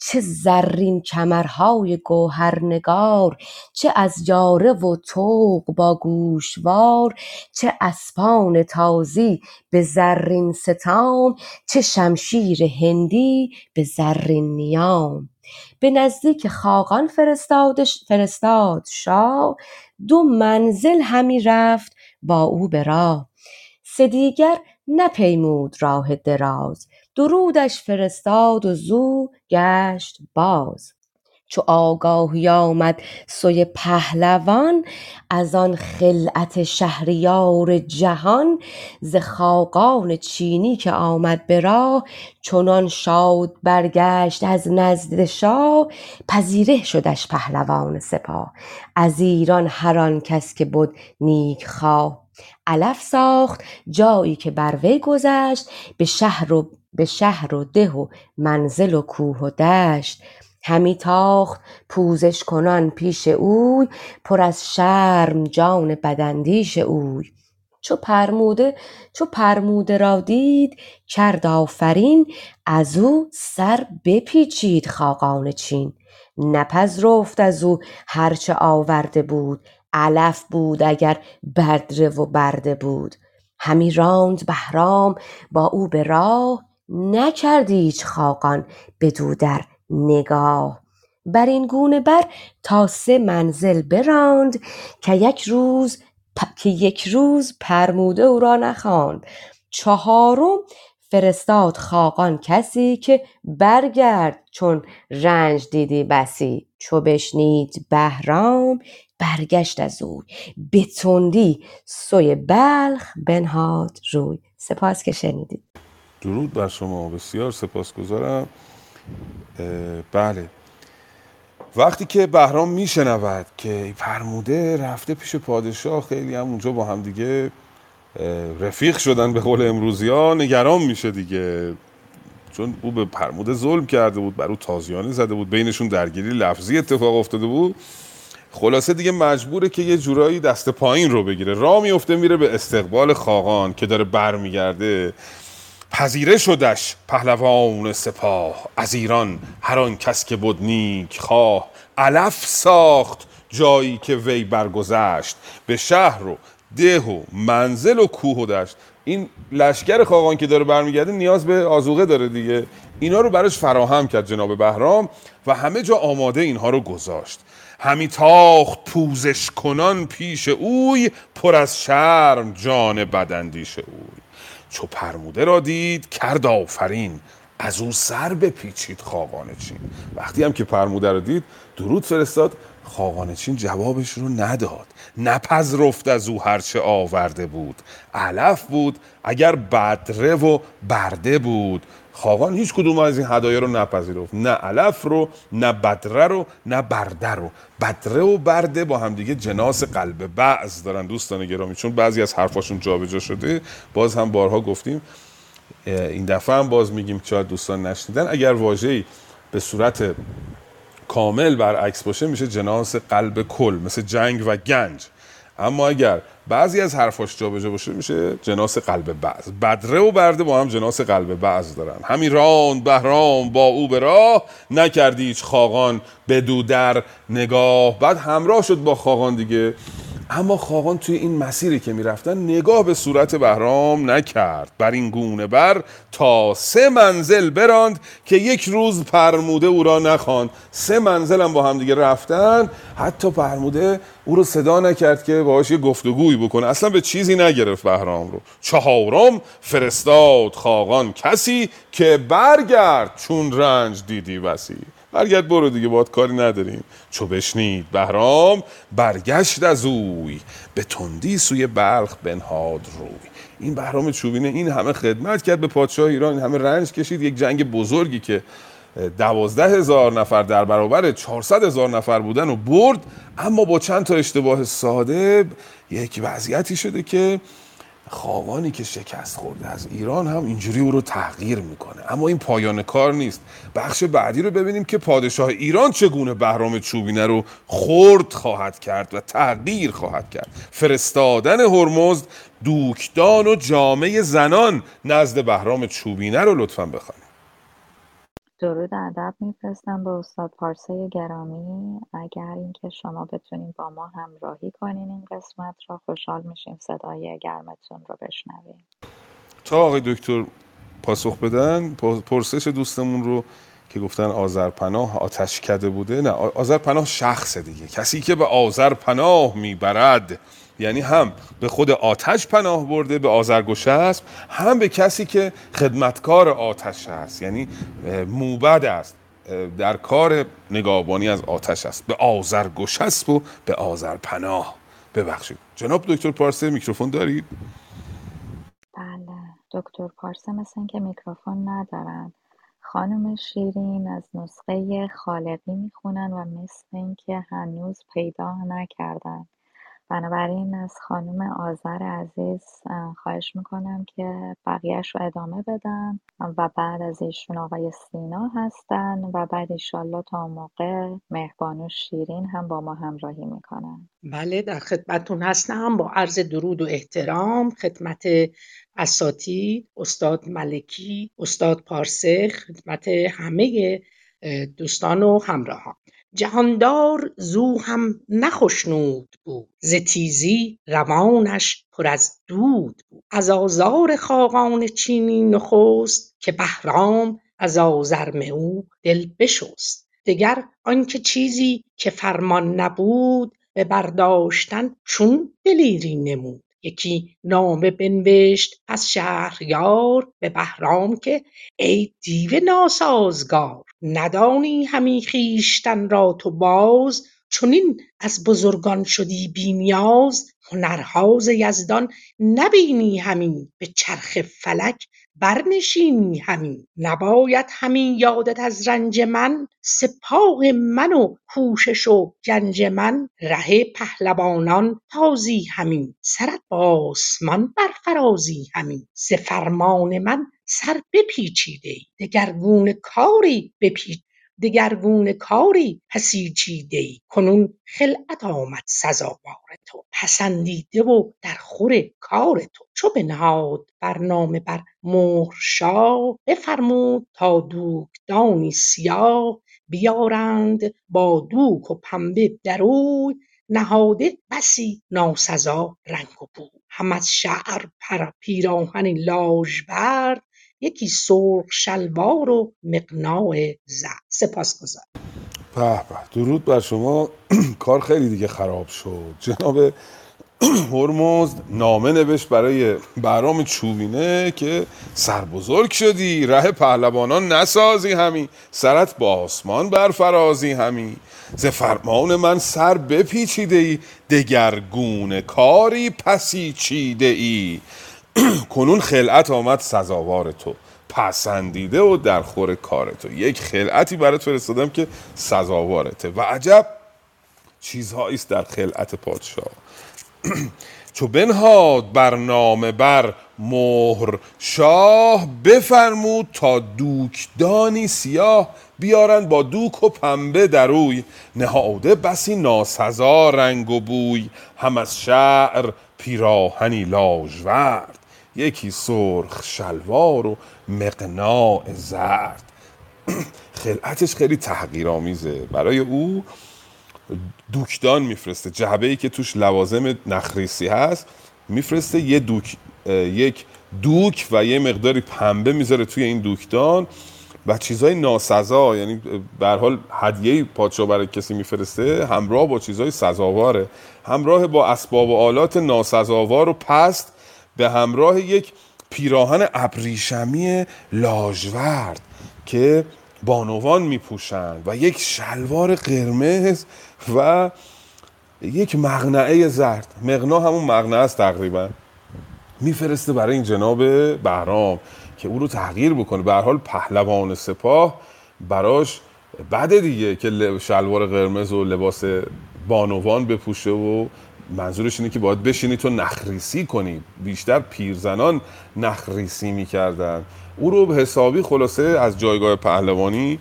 چه زرین کمرهای گوهرنگار، چه از جاره و طوق با گوشوار. چه اسپان تازی به زرین ستام، چه شمشیر هندی به زرین نیام. به نزدیک خاقان فرستاد شاه، دو منزل همی رفت با او به راه. سه دیگر نپیمود راه دراز، درودش فرستاد و زو گشت باز. چو آگاهی آمد سوی پهلوان، از آن خلعت شهریار جهان. ز خاقان چینی که آمد به راه، چنان شاد برگشت از نزد شاه. پذیره شدش پهلوان سپاه، از ایران هر آن کس که بود نیک خواه. علف ساخت جایی که بر وی گذشت، به شهر و به شهر و ده و منزل و کوه و دشت. همی تاخت پوزش کنان پیش اوی، پر از شرم جان بداندیش اوی. چو پرموده چو پرموده را دید کرد آفرین، از او سر بپیچید خاقان چین. نپذرفت از او هرچه آورده بود، علف بود اگر بدره و برده بود. همی راند بهرام با او به راه، نکردی هیچ خاقان بدو در نگاه. بر این گونه بر تا سه منزل براند، که یک روز که یک روز پرموده او را نخواند. چهارم فرستاد خاقان کسی، که برگرد چون رنج دیدی بسی. چو بشنید بهرام برگشت از او، به تندی سوی بلخ بنهاد روی. سپاس که شنیدید. درود بر شما، بسیار سپاسگزارم. بله، وقتی که بهرام میشنود که پرموده رفته پیش پادشاه، خیلی هم اونجا با هم دیگه رفیق شدن به قول امروزی ها، نگران میشه دیگه، چون او به پرموده ظلم کرده بود، بر او تازیانه زده بود، بینشون درگیری لفظی اتفاق افتاده بود. خلاصه دیگه مجبوره که یه جورایی دست پایین رو بگیره، راه میفته میره به استقبال خاقان که داره برمیگرده. پذیره شدش پهلوان سپاه، از ایران هر آن کس که بود نیک خواه. علف ساخت جایی که وی برگذشت، به شهر و ده و منزل و کوه و دشت. این لشکر خاقان که داره برمیگرده نیاز به آذوقه داره دیگه، اینا رو براش فراهم کرد جناب بهرام و همه جا آماده اینها رو گذاشت. همی تاخت پوزش کنان پیش اوی، پر از شرم جان بداندیش اوی. چو پرموده را دید کرد آفرین، از او سر بپیچید خاقان چین. وقتی هم که پرموده را دید درود فرستاد، خاقان چین جوابش رو نداد. نپذرفت از او هرچه آورده بود، علف بود اگر بدره و برده بود. خاقان هیچ کدوم از این هدایا رو نپذیرفت، نه علف رو، نه بدره رو، نه برده رو. بدره و برده با هم دیگه جناس قلب بعض دارن دوستان گرامی، چون بعضی از حرفاشون جابجا شده. باز هم بارها گفتیم، این دفعه هم باز میگیم، شاید دوستان نشنیدن، اگر واژه‌ای به صورت کامل برعکس باشه میشه جناس قلب کل، مثل جنگ و گنج. اما اگر بعضی از حرفاش جابجا باشه میشه جناس قلب بعض. بدره و برده با هم جناس قلب بعض دارن. همی راند بهرام با او به راه، نکردی هیچ خاقان بدو در نگاه. بعد همراه شد با خاقان دیگه، اما خاقان توی این مسیری که میرفتن نگاه به صورت بهرام نکرد، بر این گونه بر تا سه منزل براند که یک روز پرموده او را نخواند. سه منزل هم با هم دیگه رفتن، حتی پرموده او رو صدا نکرد که باهاش یه گفتگویی بکنه، اصلا به چیزی نگرفت بهرام رو. چهارم فرستاد خاقان کسی که برگرد چون رنج دیدی وسی. برگرد برو دیگه، باهات کاری نداریم. چو بشنید بهرام برگشت از اوی، به تندی سوی بلخ بنهاد روی. این بهرام چوبینه این همه خدمت کرد به پادشاه ایران، این همه رنج کشید، یک جنگ بزرگی که دوازده هزار نفر در برابر چهارصد هزار نفر بودن و برد، اما با چند تا اشتباه ساده یک وضعیتی شده که خاقانی که شکست خورده از ایران هم اینجوری او رو تغییر میکنه. اما این پایان کار نیست. بخش بعدی رو ببینیم که پادشاه ایران چگونه بهرام چوبینه رو خرد خواهد کرد و تغییر خواهد کرد. فرستادن هرمزد دوکدان و جامعه زنان نزد بهرام چوبینه رو لطفاً بخوانید. درود ادب میفرستم به استاد پارسه گرامی. اگر اینکه شما بتونین با ما همراهی کنین این قسمت را خوشحال میشیم صدای گرمتون رو بشنویم. تا آقای دکتر پاسخ بدن پرسش دوستمون رو که گفتن آذرپناه آتشکده بوده، نه، آذرپناه شخصه دیگه، کسی که به آذرپناه میبرد، یعنی هم به خود آتش پناه برده، به ایزد گشسب، هم به کسی که خدمتکار آتش است، یعنی موبد است، در کار نگهبانی از آتش است. به ایزد گشسب و به ایزد پناه. ببخشید جناب دکتر پارسه میکروفون دارید؟ بله دکتر پارسه مثل این که میکروفون ندارن. خانم شیرین از نسخه خالقی میخونن و مثل این که هنوز پیدا نکردن. بنابراین از خانم آذر عزیز خواهش میکنم که بقیهش رو ادامه بدن و بعد از ایشون آقای سینا هستن و بعد انشالله تا موقع مهربانو شیرین هم با ما همراهی میکنن. بله در خدمتون هستم با عرض درود و احترام خدمت اساتید، استاد ملکی، استاد پارسه، خدمت همه دوستان و همراهان. جهاندار زو هم نخشنود بود، ز تیزی روانش پر از دود بود. از آزار خاقان چینی نخست، که بهرام از آزرم او دل بشست. دگر آنکه چیزی که فرمان نبود، به برداشتن چون دلیری نمود. یکی نامه بنوشت از شهریار، به بهرام که ای دیو ناسازگار، ندانی همی خویشتن را تو باز، چنین از بزرگان شدی بی نیاز. هنرها ز یزدان نبینی همی، به چرخ فلک برنشینی همی. نباید همی یادت از رنج من، سپاه من و کوشش و گنج من. ره پهلوانان تازی همی، سرت آسمان برفرازی همی. ز فرمان من سر بپیچیده ای، دگرگونه کاری بپیچیده دگرگون کاری پسیچیده ای. کنون خلعت آمد سزاوار تو، پسندیده و در خور کار تو. چو بنهاد برنامه بر مهر شاه، بفرمود تا دوکدانی سیاه بیارند با دوک و پنبه دروی. نهاده بسی ناسزا رنگ و بو، هم از شعر پر پیراهن لاژورد، یکی سرخ شلوار و مقناع زرد. سپاسگزارم. به به درود بر شما. کار خیلی دیگه خراب شد. جناب هرمزد نامه نوشت برای بهرام چوبینه که سربزرگ شدی، ره پهلوانان نسازی همی، سرت با آسمان برفرازی همی. ز فرمان من سر بپیچیده ای، دگرگون کاری پسیچیده ای. کنون خلعت آمد سزاوار تو، پسندیده و در خور کار تو. یک خلعتی برات فرستادم که سزاوارته. و عجب چیزهایی است در خلعت پادشاه. چو بنهاد برنامه بر مهر شاه، بفرمود تا دوکدانی سیاه بیارن با دوک و پنبه دروی. نهاده بسی ناسزا رنگ و بوی، هم از شعر پیراهنی لاژورد، یکی سرخ شلوار و مقناع زرد. خلعتش خیلی تحقیرآمیزه. برای او دوکدان میفرسته، جعبه‌ای که توش لوازم نخریسی هست میفرسته، یه دوک یک دوک و یه مقداری پنبه میذاره توی این دوکدان و چیزای ناسزا، یعنی به هر حال هدیه‌ای پادشاه برای کسی میفرسته همراه با چیزای سزاواره، همراه با اسباب و آلات ناسزاوار و پست، به همراه یک پیراهن ابریشمی لاجورد که بانوان میپوشند و یک شلوار قرمز و یک مقنعه زرد، مقنعه همون مقنعه است تقریبا، میفرسته برای این جناب بهرام که او رو تغییر بکنه. به هر حال پهلوان سپاه براش بده دیگه که شلوار قرمز و لباس بانوان بپوشه و منظورش اینه که باید بشینی تو نخریسی کنی، بیشتر پیرزنان نخریسی میکردن. او رو به حسابی خلاصه از جایگاه پهلوانی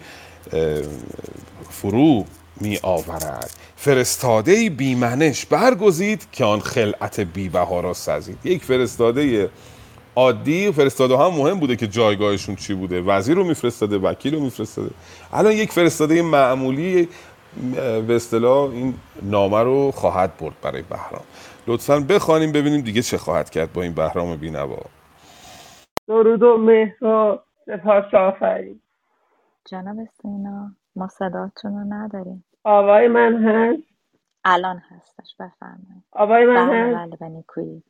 فرو می آورد. فرستاده بیمنش برگزید که آن خلعت بی‌بها را سزید. یک فرستاده عادی، فرستاده هم مهم بوده که جایگاهشون چی بوده، وزیر رو میفرستاده، وکیل رو میفرستاده. الان یک فرستاده معمولی به اصطلاح این نامه رو خواهد برد برای بهرام. لطفاً بخوانیم ببینیم دیگه چه خواهد کرد با این بهرام بی‌نوا. درود و مهر و سپاس آفرین. جناب سینا ما صداتون رو نداریم. آوای من هست؟ الان هستش، بفرمایید. آوای من بله هست؟ بله بله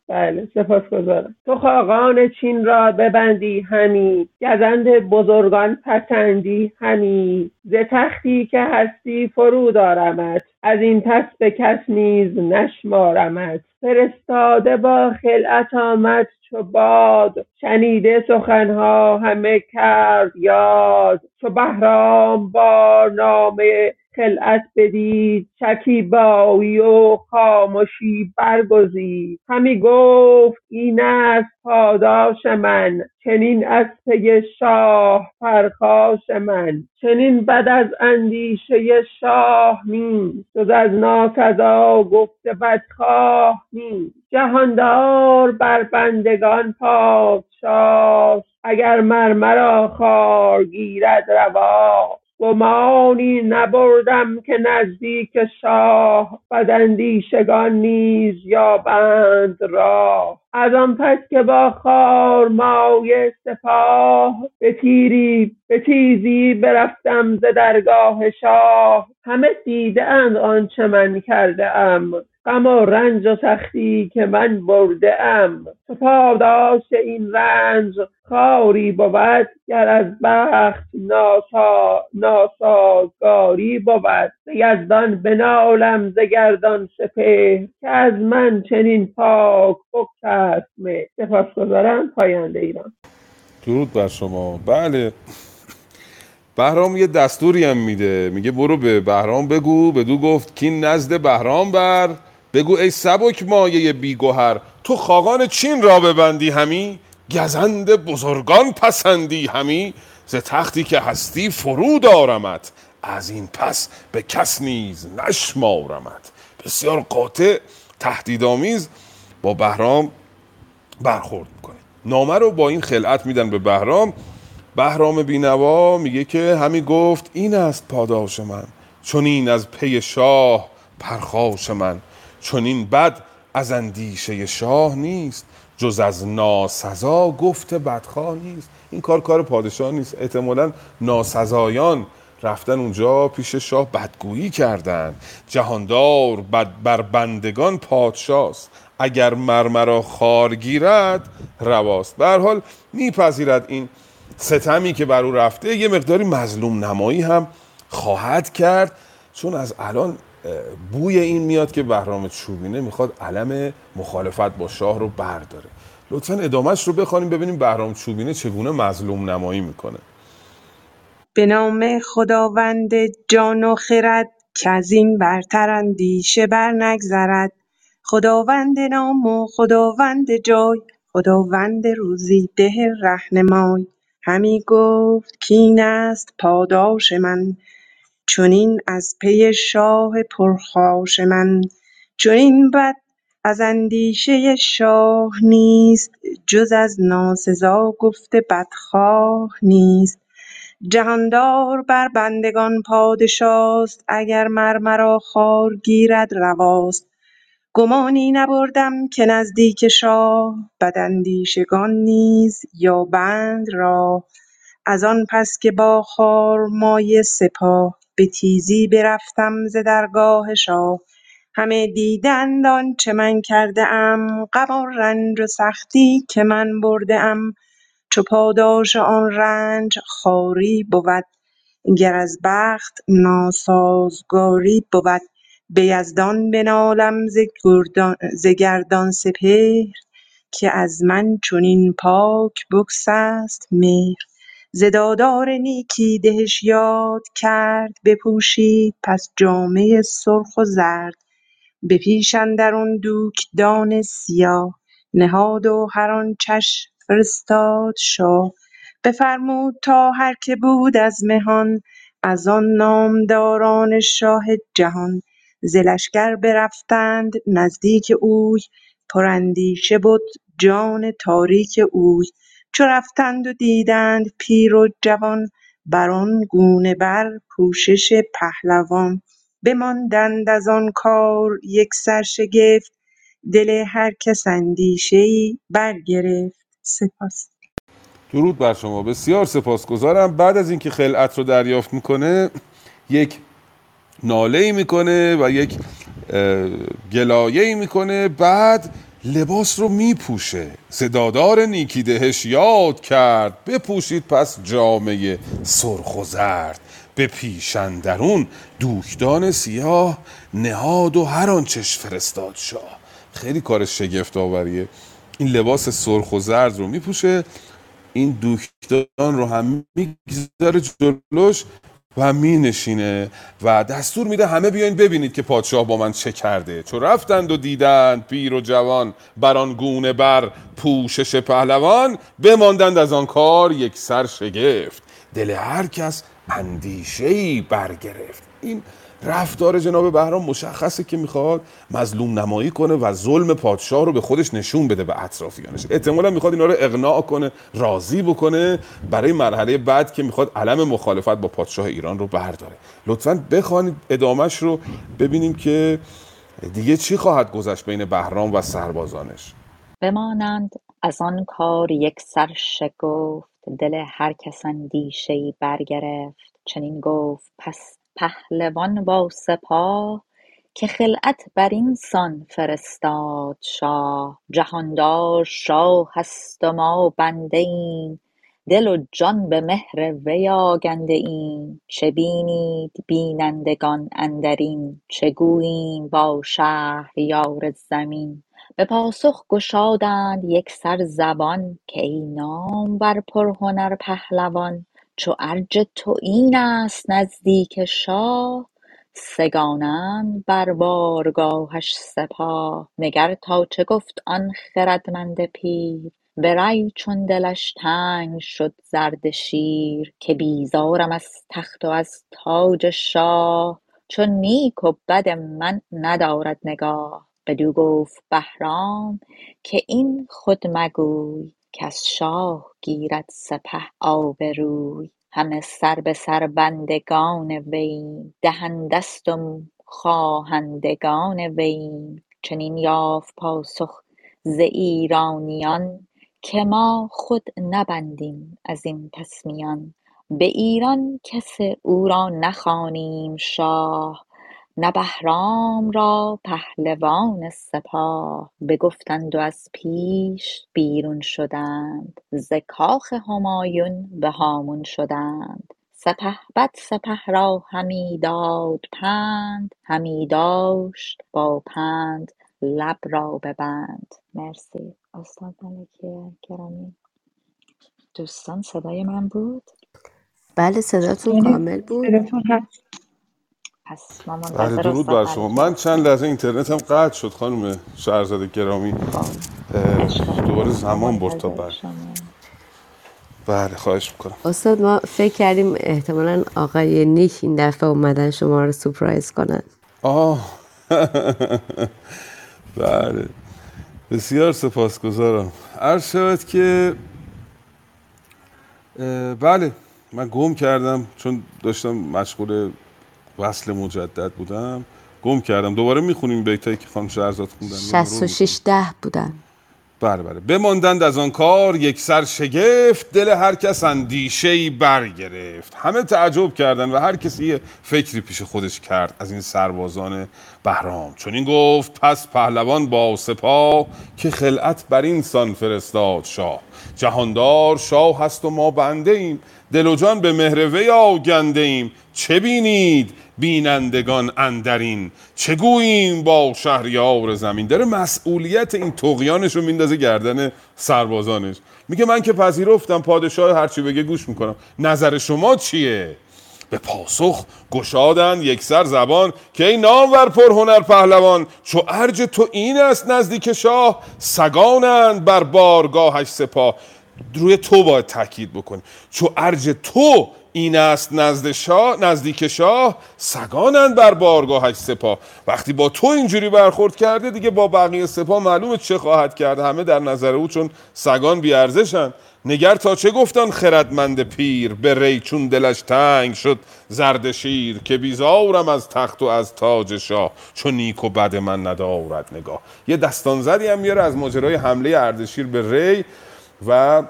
بله سپاسگزارم. تو خاقان چین را ببندی همی، گزند بزرگان پسندی همی، ز تختی که هستی فرو دارمت، از این پس به کس نیز نشمارمت. فرستاده با خلعت آمد چو باد، شنیده سخنها همه کرد یاد. چو بهرام با نامه خلعت بدید، شکیبایی و خاموشی برگزید. همی گفت این است پاداش من، چنین از پی شاه پرخاش من. چنین بد از اندیشه شاه نیست، جز از ناسزا گفته بدخواه نیست. جهاندار بر بندگان پادشاست، اگر مر مرا خوار گیرد روا. گمانی نبردم که نزدیک شاه، بداندیشگان نیز یابند راه. از آن پس که با خارمایه سپاه، به تیری به تیزی برفتم ز درگاه شاه. همه دیده اند آنچه من کرده ام، غم و رنج و سختی که من برده ام. تو پاداش این رنج خاری بود، گر از بخت ناسا... ناسازگاری بود. ز یزدان بنالم ز گردان سپهر، که از من چنین پاک بگذشت مهر. سپاسگزارم. پاینده ایران. درود بر شما. بله بهرام یه دستوری هم میده، میگه برو به بهرام بگو، بدو گفت کین نزد بهرام بر، بگو ای سبک مایه بیگوهر، تو خاقان چین را ببندی همی، گزند بزرگان پسندی همی، ز تختی که هستی فرو دارمت، از این پس به کس نیز نشمارمت. بسیار قاطع تهدیدآمیز با بهرام برخورد میکنه. نامه رو با این خلعت میدن به بهرام. بهرام بی‌نوا میگه که همی گفت این است پاداش من، چنین از پی شاه پرخاش من. چنین بد از اندیشه شاه نیست، جز از ناسزا گفت بدخواه نیست. این کار کار پادشاه نیست، احتمالاً ناسزایان رفتن اونجا پیش شاه بدگویی کردن. جهاندار بد بر بندگان پادشاست، اگر مرمرا خار گیرد رواست. به هر حال میپذیرد این ستمی که بر او رفته، یه مقداری مظلوم نمایی هم خواهد کرد، چون از الان بوی این میاد که بهرام چوبینه میخواد علم مخالفت با شاه رو برداره. لطفاً ادامهش رو بخوانیم ببینیم بهرام چوبینه چگونه مظلوم نمایی میکنه. به نام خداوند جان و خرد، که از این برتر اندیشه بر نگذرد. خداوند نام و خداوند جای، خداوند روزی ده رهنمای. همی گفت کین است پاداش من، چنین از پی شاه پرخاش من. چنین بد از اندیشه شاه نیست، جز از ناسزا گفت بدخواه نیست. جهاندار بر بندگان پادشاست، اگر مرمرا خار گیرد رواست. گمانی نبردم که نزدیک شاه، بداندیشگان نیز یا بند را. از آن پس که با خارمایه سپاه، به تیزی برفتم ز درگاه شاه. همه دیدند آنچه من کرده ام، غم و رنج و سختی که من برده ام. چو پاداش آن رنج خواری بود، گر از بخت ناسازگاری بود. به یزدان بنالم ز گردان سپهر، که از من چنین پاک بگسست مهر. ز دادار نیکی دهش یاد کرد، بپوشید پس جامه سرخ و زرد. به پیش اندرون دوکدان سیاه، نهاد و هر آن چش فرستاد شاه. بفرمود تا هر که بود از مهان، از آن نامداران شاه جهان. ز لشکر برفتند نزدیک اوی، پراندیشه بد جان تاریک اوی. چو رفتند و دیدند پیر و جوان، بر آن گونه بر پوشش پهلوان. بماندند از آن کار یک سر شگفت، دل هر کس اندیشه‌ای برگرفت. سپاس. درود بر شما، بسیار سپاسگزارم. بعد از اینکه خلعت رو دریافت میکنه، یک ناله‌ای میکنه و یک گلایه‌ای میکنه، بعد لباس رو میپوشه. صدادار نیکی دهش یاد کرد، بپوشید پس جامه سرخ و زرد. به پیش اندرون دوکدان سیاه، نهاد و هر آنچش فرستاد شاه. خیلی کار شگفت آوریه. این لباس سرخ و زرد رو میپوشه، این دوکدان رو هم میگذاره جلوش و می نشینه و دستور میده همه بیاین ببینید که پادشاه با من چه کرده. چو رفتند و دیدند پیر و جوان، بر آن گونه بر پوشش پهلوان. بماندند از آن کار یک سر شگفت، دل هر کس اندیشه‌ای برگرفت. این رفتار جناب بهرام مشخصه که میخواد مظلوم نمایی کنه و ظلم پادشاه رو به خودش نشون بده به اطرافیانش. احتمالا میخواد اینا رو اقناع کنه، راضی بکنه برای مرحله بعد که میخواد علم مخالفت با پادشاه ایران رو برداره. لطفاً بخوانید ادامهش رو، ببینیم که دیگه چی خواهد گذشت بین بهرام و سربازانش. بمانند از آن کار یک سر شگفت، دل هر کس اندیشه‌ای برگرفت. چنین گفت پس پهلوان با سپاه، که خلعت بر این سان فرستاد شاه. جهاندار شاه هست و ما بنده ایم، دل و جان به مهر وی آگنده ایم. چه بینید بینندگان اندرین، چه گوییم با شهریار زمین. به پاسخ گشادند یک سر زبان، که ای نامور پرهنر پهلوان. چو ارج تو این است نزدیک شاه، سگانند بر بارگاهش سپاه. نگر تا چه گفت آن خردمند پیر، به رای چون دلش تنگ شد زرد شیر. که بیزارم از تخت و از تاج شاه، چون نیک و بد من ندارد نگاه. بدو گفت بهرام که این خود مگوی، کس شاه گیرد سپه آبروی. همه سر به سر بندگان وی، دهندست و خواهندگان وی. چنین یافت پاسخ ز ایرانیان، که ما خود نبندیم از این پس میان. به ایران کس او را نخوانیم شاه، نه بهرام را پهلوان سپاه. بگفتند و از پیش بیرون شدند، ز کاخ همایون به هامون شدند. سپهبد سپه را همی داد پند، همی داشت با پند لب را ببند. مرسی استاد ملکی گرامی. دوستان صدای من بود؟ بله صداتون کامل بود. بله درود بر شما. من چند لحظه اینترنتم قطع شد خانم شهرزاد گرامی، دوباره زمان برد تا بر. بله خواهش میکنم استاد. ما فکر کردیم احتمالاً آقای نیک این دفعه اومدن شما رو سورپرایز کنن. آه بله بسیار سپاسگزارم. عرض شد که بله من گم کردم چون داشتم مشغول وصل مجدد بودم، گم کردم. دوباره میخونیم بیتایی که خانم شهرزاد خوندن. شصت و شش ده بودن. بله بله. بماندند از آن کار یک سر شگفت، دل هر کس اندیشه‌ای برگرفت. همه تعجب کردند و هر کسی یه فکری پیش خودش کرد از این سربازان بهرام. چون این گفت پس پهلوان با سپاه، که خلعت بر این سان فرستاد شاه. جهاندار شاه هست و ما بنده ایم، دل و جان به مهروی آگنده ایم. چه بینید بینندگان اندرین، چه گوییم با شهریار زمین. داره مسئولیت این طغیانش رو میندازه گردن سربازانش. میگه من که پذیرفتم، پادشاه هرچی بگه گوش میکنم، نظر شما چیه؟ به پاسخ گشادن یک سر زبان، که ای نامور پرهنر پهلوان. چو ارج تو این است نزدیک شاه، سگانند بر بارگاهش سپاه. روی تو باید تاکید بکنی. چو ارج تو این است نزد شاه، نزدیک شاه، سگانند بر بارگاهش سپاه. وقتی با تو اینجوری برخورد کرده، دیگه با بقیه سپاه معلومه چه خواهد کرد. همه در نظر او چون سگان بی ارزشن. نگر تا چه گفتن خردمند پیر، به ری چون دلش تنگ شد زردشیر. که بیزارم از تخت و از تاج شاه، چون نیک و بد من ندارد نگاه. یه دستان زدی هم میاره از ماجرای حمله اردشیر به ری و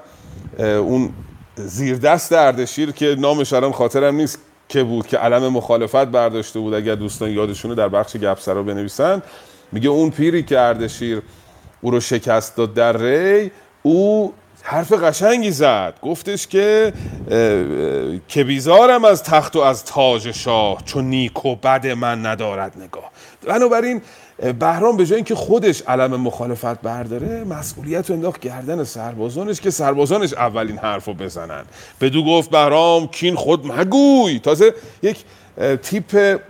اون زیر دست اردشیر که نامش الان خاطرم نیست که بود، که علم مخالفت برداشته بود. اگر دوستان یادشونه در بخش گپسرا بنویسن، میگه اون پیری که اردشیر او رو شکست داد در ری، او حرف قشنگی زد. گفتش که که بیزارم از تخت و از تاج شاه، چون نیک و بد من ندارد نگاه. بنابراین بهرام به جای اینکه خودش علم مخالفت برداره، مسئولیت رو انداخت گردن سربازانش، که سربازانش اولین حرف رو بزنن. بدو گفت بهرام کین خود مگوی. تازه یک تیپ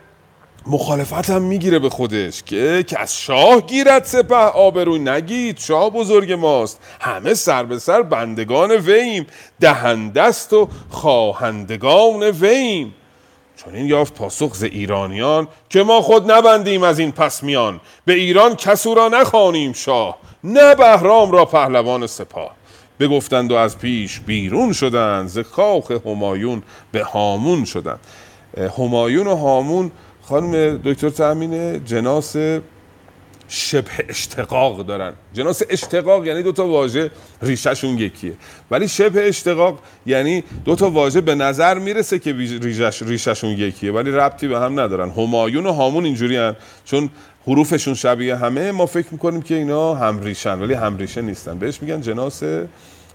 مخالفت هم میگیره به خودش، که که از شاه گیرد سپه آبروی. نگید شاه بزرگ ماست، همه سر به سر بندگان ویم. دهندست و خواهندگان ویم. چون این یافت پاسخ ز ایرانیان، که ما خود نبندیم از این پس میان. به ایران کسو را نخوانیم شاه، نه بهرام را پهلوان سپاه. بگفتند و از پیش بیرون شدند، ز کاخ همایون به هامون شدند. همایون و هامون خانم دکتر تأمین جناس شبه اشتقاق دارن. جناس اشتقاق یعنی دوتا واژه ریشهشون یکیه، ولی شبه اشتقاق یعنی دوتا واژه به نظر میرسه که ریشش ریشهشون یکیه ولی ربطی به هم ندارن. همایون و هامون اینجوری هن، چون حروفشون شبیه همه، ما فکر میکنیم که اینا هم ریشن، ولی هم ریشه نیستن. بهش میگن جناس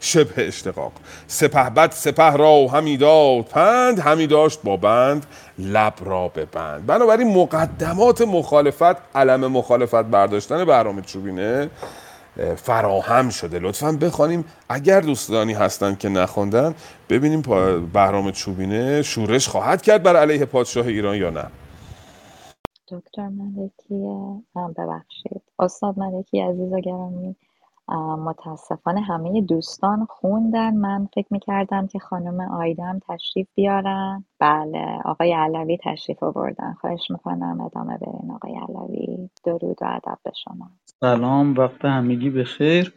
شبه اشتقاق. سپهبد سپه را و همی داد پند، همی داشت با بند لب را ببند. بنابراین مقدمات مخالفت، علم مخالفت برداشتن بهرام چوبینه فراهم شده. لطفاً بخوانیم، اگر دوستانی هستند که نخوندن، ببینیم بهرام چوبینه شورش خواهد کرد بر علیه پادشاه ایران یا نه. دکتر ملکی، ببخشید استاد ملکی عزیز و گرامی، متاسفانه همه دوستان خوندن. من فکر میکردم که خانم آیدم تشریف بیارن. بله آقای علوی تشریف آوردن. خواهش میکنم ادامه برین آقای علوی. درود و ادب به شما. سلام، وقت همگی بخیر.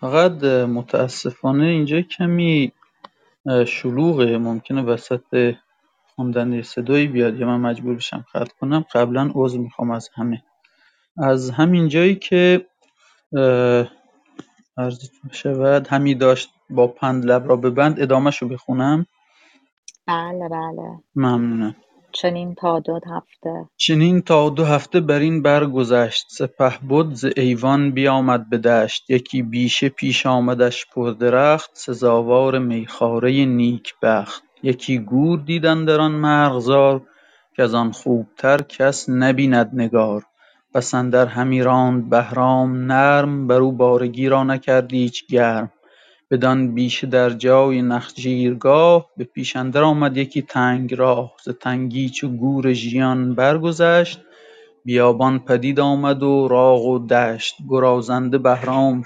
فقط متاسفانه اینجا کمی شلوغه، ممکنه وسط خوندن صدایی بیاد یا من مجبور بشم قطع کنم. قبلا عذر میخوام از همه. از همین جایی که عرض شود همی داشت با پند لب را ببند، ادامه‌شو بخونم. بله بله ممنونم. چنین تا دو هفته چنین تا دو هفته بر این برگذشت، سپهبد ز ایوان بیامد به دشت. یکی بیشه پیش آمدش پردرخت، سزاوار میخاره نیک بخت. یکی گور دیدند در آن مرغزار، که از آن خوبتر کس نبیند نگار. پس اندر همی راند بهرام نرم، برو بارگی را نکرد هیچ گرم. بدان بیشه در جای نخجیرگاه، به پیش اندر آمد یکی تنگ راه. ز تنگی چو گور ژیان برگذشت، بیابان پدید آمد و راغ و دشت. گرازنده بهرام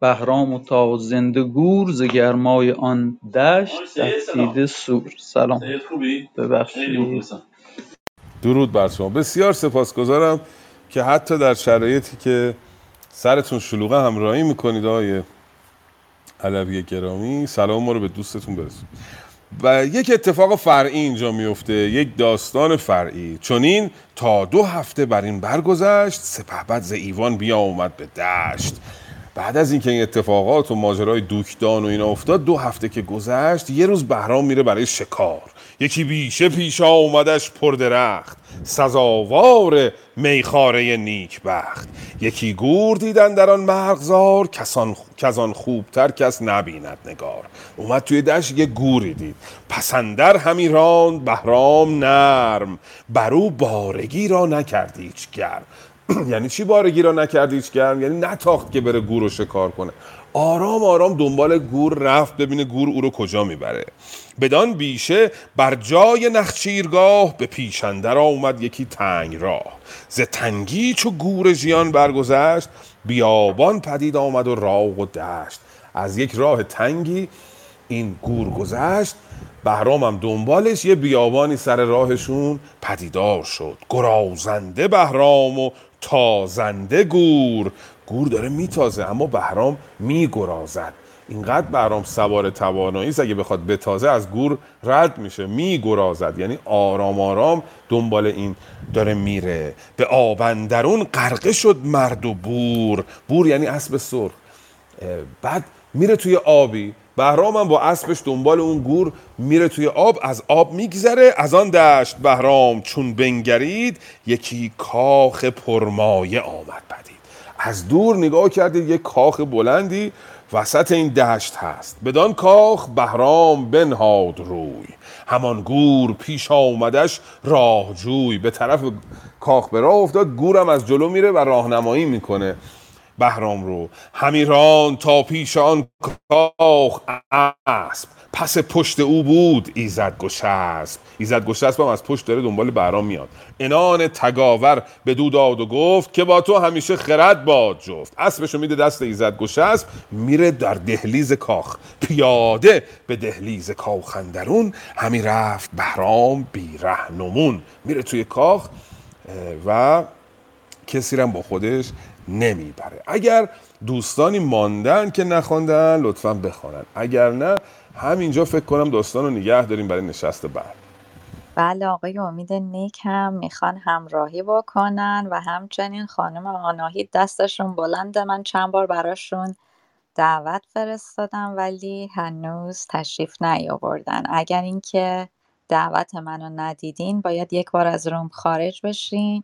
بهرام و تا زنده گور، ز گرمای آن دشت تفسیده سور. سلام، ببخشید. درود بر شما. بسیار سپاسگزارم که حتی در شرایطی که سرتون شلوغه همراهی میکنید آقای علوی گرامی. سلام ما رو به دوستتون برسونید. و یک اتفاق فرعی اینجا میفته، یک داستان فرعی. چنین تا دو هفته بر این برگذشت، سپهبد ز ایوان بیا اومد به دشت. بعد از اینکه این اتفاقات و ماجرای دوکدان و اینا افتاد، دو هفته که گذشت، یه روز بهرام میره برای شکار. یکی بیشه پیشا اومدش پردرخت، سزاوار میخاره نیک بخت. یکی گور دیدن در آن مرغزار، کسان کزان خوبتر کس نبیند نگار. اومد توی دشت یه گوری دید، پسندر همی راند بهرام نرم، برو بارگی را نکرد هیچ گرم. یعنی چی بارگی را نکرد هیچ گرم؟ یعنی نتاخت که بره گور رو شکار کنه. آرام آرام دنبال گور رفت، ببینه گور او رو کجا میبره. بدان بیشه بر جای نخچیرگاه، به پیشندر آمد یکی تنگ راه. ز تنگی چو گور ژیان برگذشت، بیابان پدید آمد و راغ و دشت. از یک راه تنگی این گور گذشت، بهرام هم دنبالش، یه بیابانی سر راهشون پدیدار شد. گرازنده بهرام و تازنده گور. گور داره میتازه اما بهرام میگرازد. اینقدر بهرام سوار توانایی است، اگه بخواد بتازه از گور رد میشه. میگرازد یعنی آرام آرام دنبال این داره میره. به آب اندرون غرقه شد مرد و بور. بور یعنی اسب سر. بعد میره توی آبی، بهرام هم با اسبش دنبال اون گور میره توی آب. از آب میگذره، از آن دشت بهرام چون بنگرید، یکی کاخ پرمایه آمد پدید. از دور نگاه کردید یک کاخ بلندی وسط این دشت هست. بدان کاخ بهرام بنهاد روی، همان گور پیش آمدش راه جوی. به طرف کاخ به راه افتاد، گورم از جلو میره و راهنمایی میکنه بهرام رو. همیران تا پیش آن کاخ اسب، پس پشت او بود ایزد گشسب. ایزد گشسب هم از پشت داره دنبال بهرام میاد. انان تگاور بدو داد و گفت، که با تو همیشه خرد باد جفت. اسبشو میده دست ایزد گشسب، میره در دهلیز کاخ. پیاده به دهلیز کاخ اندرون، همی رفت بهرام بی رهنمون. میره توی کاخ و کسی را با خودش نمیبره. اگر دوستانی ماندن که نخوندن لطفاً بخونن، اگر نه همینجا فکر کنم داستان رو نگه داریم برای نشست بعد. بله آقای امید نیک هم میخوان همراهی بکنن و همچنین خانم آناهید دستشون بلنده. من چند بار براشون دعوت فرستادم ولی هنوز تشریف نیاوردن. اگر اینکه دعوت منو ندیدین باید یک بار از روم خارج بشین،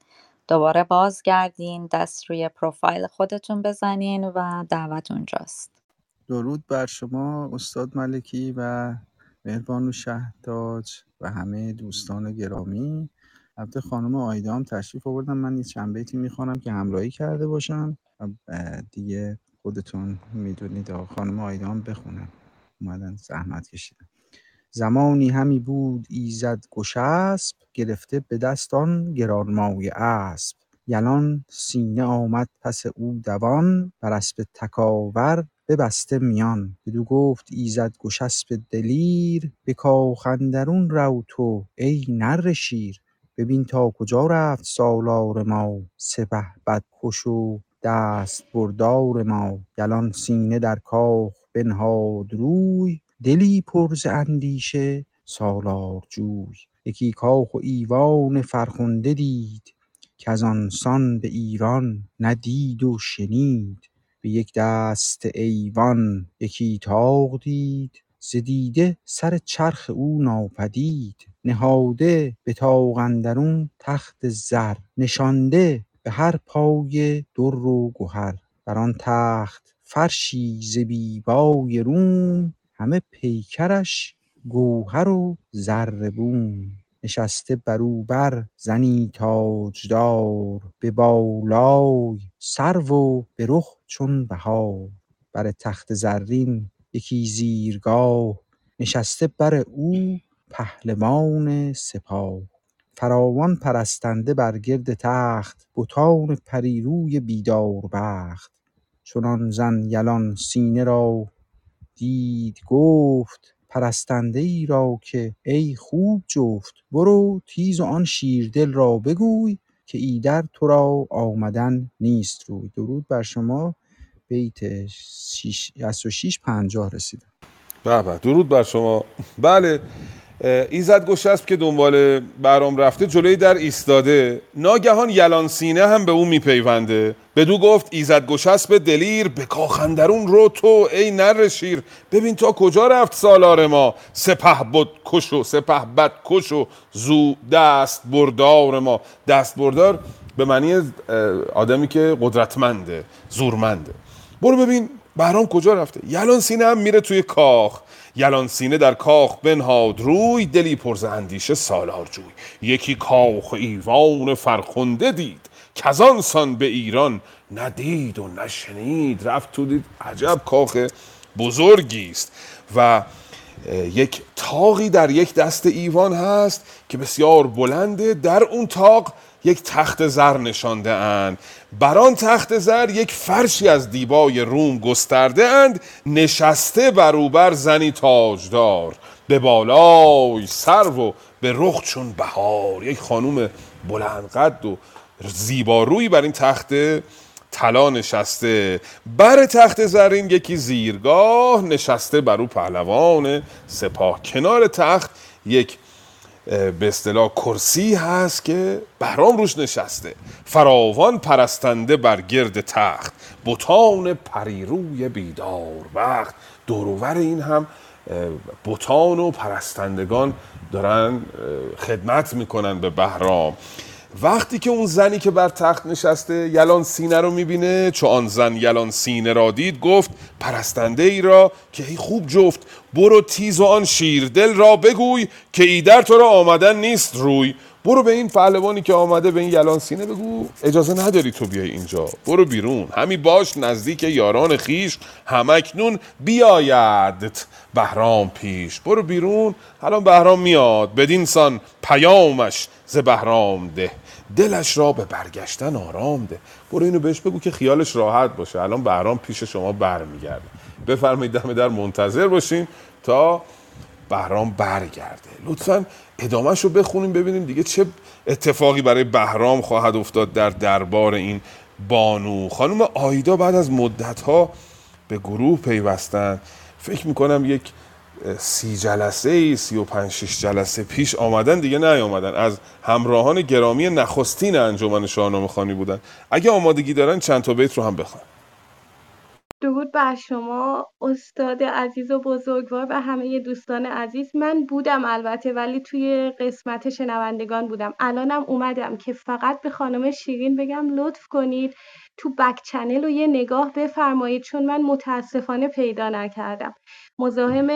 دوباره بازگردین، دست روی پروفایل خودتون بزنین و دعوت اونجاست. درود بر شما استاد ملکی و مهربانو شهداج و همه دوستان گرامی. البته خانم آیدا هم تشریف آوردن. من یه چند بیتی میخوانم که همراهی کرده باشن دیگه، خودتون میدونید. خانم آیدا هم بخونن، اومدن زحمت کشیدن. زمانی همی بود ایزد گشسب، گرفته به دستان گرانمایه اسب. یلان سینه آمد پس او دوان، بر اسب تکاور ببسته میان. بدو گفت ایزد گشسب دلیر، به کاخ اندرون رو تو ای نره شیر. ببین تا کجا رفت سالار ما، سپهبد خوش و دست بردار ما. یلان سینه در کاخ بنهاد روی، دلی پر ز اندیشه سالار جوی. یکی کاخ و ایوان فرخنده دید، که از آن سان به ایران ندید و شنید. به یک دست ایوان یکی تاق دید، ز دیده سر چرخ او ناپدید. نهاده به تاق اندرون تخت زر، نشانده به هر پای در و گهر. بر آن تخت فرشی ز بیبای روم، همه پیکرش گوهر و زربون. نشسته بروبر زنی تاجدار، به بالای سرو و به رخ چون بهار. بر تخت زرین یکی زیرگاه، نشسته بر او پهلوان سپاه. فراوان پرستنده بر گرد تخت، بتان پریروی بیدار بخت. چنان زن یلان سینه را دید گفت، پرستنده ای را که ای خوب جفت. برو تیز و آن شیردل را بگوی، که ایدر تو را آمدن نیست روی. درود بر شما. بیت شش از شش پنجاه رسیدم. به به، درود بر شما. بله، ایزد گشسب که دنبال بهرام رفته جلوی در ایستاده، ناگهان یلان سینه هم به اون میپیونده. بدو گفت ایزد گشسب دلیر، به کاخ اندرون رو تو ای نر شیر. ببین تا کجا رفت سالار ما، سپهبد کش و سپهبد کش و زو دست بردار ما. دست بردار به معنی آدمی که قدرتمنده، زورمنده. برو ببین بهرام کجا رفته. یلان سینه هم میره توی کاخ. یلان سینه در کاخ بنهاد روی، دلی پرز اندیشه سالار جوی. یکی کاخ ایوان فرخنده دید، کزان سان به ایران ندید و نشنید. رفت تو دید عجب کاخ بزرگیست و یک تاقی در یک دست ایوان هست که بسیار بلنده. در اون تاق یک تخت زر نشانده اند، بران تخت زر یک فرشی از دیبای روم گسترده اند. نشسته بروبر زنی تاجدار، به بالای سر و به رخ چون بهار. یک خانوم بلند قد و زیبارویی بر این تخت طلا نشسته. بر تخت زرین یکی زیرگاه، نشسته برو پهلوان سپاه. کنار تخت یک به اصطلاح کرسی هست که بهرام روش نشسته. فراوان پرستنده بر گرد تخت، بتان پریروی بیدار بخت. دورور این هم بتان و پرستندگان دارن خدمت میکنن به بهرام. وقتی که اون زنی که بر تخت نشسته یلان سینه رو میبینه، چو آن زن یلان سینه را دید، گفت پرستنده ای را که هی خوب جفت. برو تیز و آن شیردل را بگوی، که ایدر تو را آمدن نیست روی. برو به این پهلوانی که آمده، به این یلان سینه بگو اجازه نداری تو بیای اینجا، برو بیرون. همی باش نزدیک یاران خیش، همکنون بیایدت بهرام پیش. برو بیرون، الان بهرام میاد. بدین سان پیامش ز بهرام ده، دلش را به برگشتن آرام ده. برو اینو بهش بگو که خیالش راحت باشه، الان بهرام پیش شما برمیگرده. بفرمایید دم در منتظر باشیم تا بهرام برگرده. لطفاً ادامهش رو بخونیم ببینیم دیگه چه اتفاقی برای بهرام خواهد افتاد در دربار این بانو. خانم آیدا بعد از مدت‌ها به گروه پیوستن. فکر میکنم یک سی جلسه سی و پنج شش جلسه پیش آمدن، دیگه نیامدن. از همراهان گرامی نخستین انجمن شاهنامه خوانی بودن. اگه آمادگی دارن چند تا بیت رو هم بخونن. درود بر شما استاد عزیز و بزرگوار و همه دوستان عزیز. من بودم البته، ولی توی قسمت شنوندگان بودم. الانم اومدم که فقط به خانم شیرین بگم لطف کنید تو بک چنل رو یه نگاه بفرمایید، چون من متاسفانه پیدا نکردم. مزاحم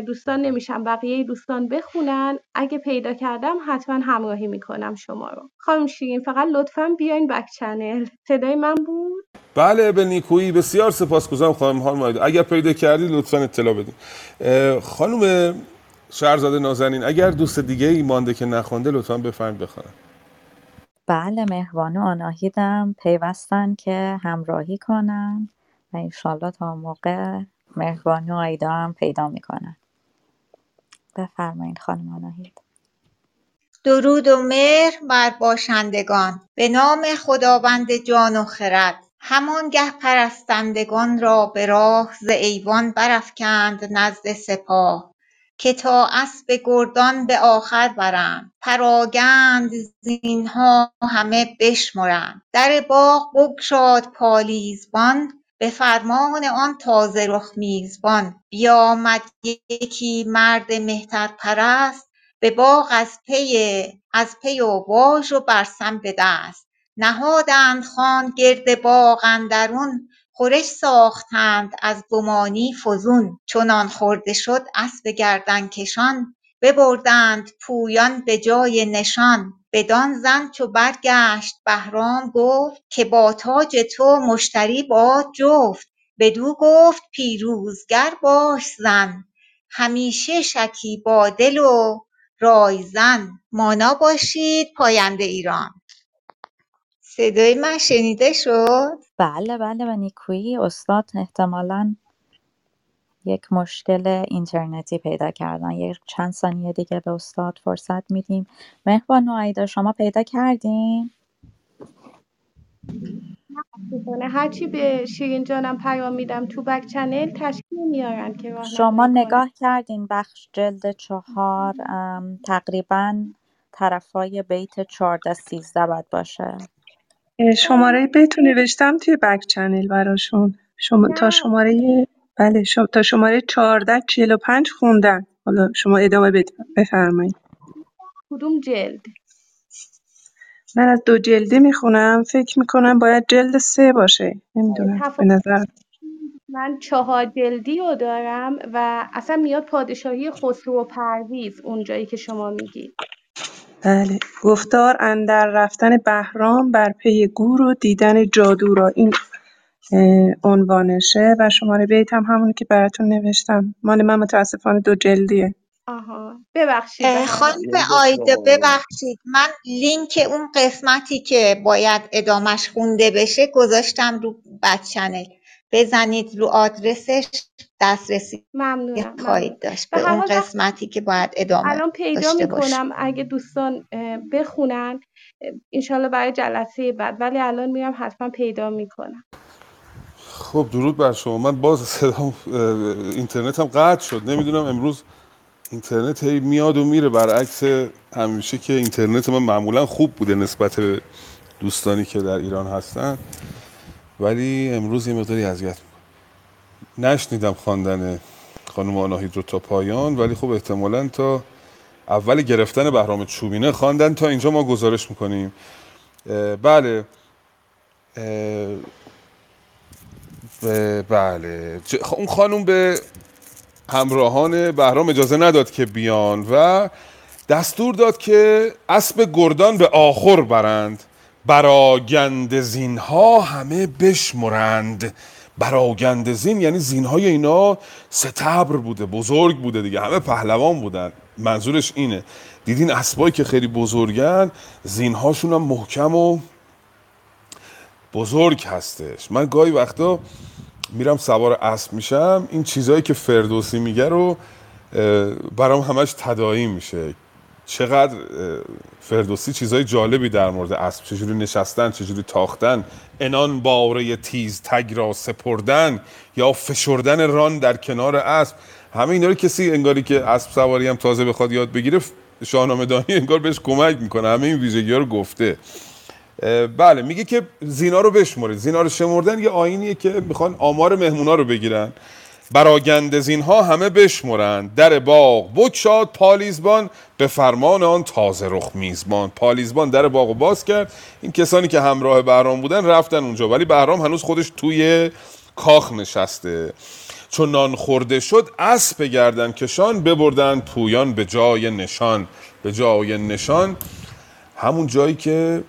دوستان نمیشم، بقیه دوستان بخونن. اگه پیدا کردم حتما همراهی میکنم شما رو. خانم شیرین فقط لطفاً بیاین بک چنل. صدای من بود؟ بله به نیکویی، بسیار سپاسگزارم خانم خانم آیدا. اگر پیدا کردید لطفاً اطلاع بدید. خانم شهرزاده نازنین، اگر دوست دیگه ای مانده که نخونده لطفاً بفرمایید بخونن. بله، مهربان و آناهیدم پیوستن که همراهی کنن و انشالله تا موقع مهربان و آیدا هم پیدا میکنن. بفرمایید خانم آناهید. درود و مهر بر باشندگان، به نام خداوند جان و خرد. همانگه پرستندگان را به راه، ز ایوان برافکند نزد سپاه. که تا اسب گردان به آخر برند، پراگند زینها همه بشمرند. در باغ بگشاد پالیزبان، به فرمان آن تازه رخ میزبان. بیامد یکی مرد مهتر پرست، به باغ از پی از پی و باژ و برسم به دست. نهادند خوان گرد باغ اندرون، خورش ساختند از گمانی فزون. چنان خورده شد اسب گردن کشان، ببردند پویان به جای نشان. بدان زن چو برگشت بهرام گفت، که با تاج تو مشتری باد جفت. بدو گفت پیروزگر باش زن، همیشه شکی با دل و رای زن. مانا باشید پاینده ایران. صدای من شنیده شد؟ بله بله و نیکویی. استاد احتمالاً یک مشکل اینترنتی پیدا کردن. یک چند ثانیه دیگه به استاد فرصت میدیم. مهربان و آیدا شما پیدا کردین؟ هرچی به شیرین جانم پیام میدم تو بک چنل تشکیل میارن که راهنمایی. شما نگاه کردین بخش جلد چهار تقریبا طرفای بیت چارده سیزده باید باشه. شماره بیت رو نوشتم توی بک چنل براشون. شما تا شماره بله شما تا شماره چارده چهل و پنج خوندن. حالا شما ادامه بفرمایید. کدوم جلد؟ من از دو جلدی میخونم، فکر میکنم باید جلد سه باشه، نمیدونم به نظر من. چهار جلدی رو دارم و اصلا میاد پادشاهی خسرو و پرویز اونجایی که شما میگید. بله، گفتار اندر رفتن بهرام بر پی گور و دیدن جادو را، این عنوانشه و شماره بیت هم همونی که براتون نوشتم. مال من متاسفانه دو جلدیه. آها ببخشید خانم آیده، ببخشید من لینک اون قسمتی که باید ادامش خونده بشه گذاشتم رو بک چنل، بزنید رو آدرسش دسترسی خواهید داشت به اون قسمتی که باید ادامه داشته باشه. الان پیدا میکنم اگه دوستان بخونن انشالله برای جلسه بعد، ولی الان میرم حتما پیدا میکنم. خب درود بر شما. من باز صدام اینترنتم قطع شد، نمیدونم امروز اینترنت هی میاد و میره برعکس همیشه که اینترنت من معمولا خوب بوده نسبت به دوستانی که در ایران هستن، ولی امروز یه مقداری اذیت میکنه. نشنیدم خواندن خانم آناهید رو تا پایان، ولی خب احتمالاً تا اول گرفتن بهرام چوبینه خواندن، تا اینجا ما گزارش میکنیم. اه بله اه بله اون خانم به همراهان بهرام اجازه نداد که بیان و دستور داد که اسب گردان به آخر برند، براگند زینها همه بشمرند. براگند زین یعنی زینهای اینا ستبر بوده، بزرگ بوده دیگه، همه پهلوان بودن، منظورش اینه. دیدین اسبایی که خیلی بزرگن زینهاشون هم محکم و بزرگ هستش. من گاهی وقتا میرم سوار اسب میشم، این چیزایی که فردوسی میگه رو برام همش تداعی میشه. چقدر فردوسی چیزای جالبی در مورد اسب، چجوری نشستن، چجوری تاختن، انان باره تیز تگ را سپردن یا فشردن ران در کنار اسب، همه اینا رو کسی انگاری که اسب سواری هم تازه بخواد یاد بگیره شاهنامه دانی انگار بهش کمک میکنه، همه این ویژگی‌ها رو گفته. بله میگه که زینا رو بشمرید. زینا رو شمردن یه آیینیه که میخوان آمار مهمونا رو بگیرن. براگند زینها همه بشمرند، در باغ بگشاد پالیزبان به فرمان آن تازه رخ میزبان. پالیزبان در باغ باز کرد، این کسانی که همراه بهرام بودن رفتن اونجا، ولی بهرام هنوز خودش توی کاخ نشسته. چون نان خورده شد اسب گردن کشان، ببردن پویان به جای نشان. به جای نشان همون جایی که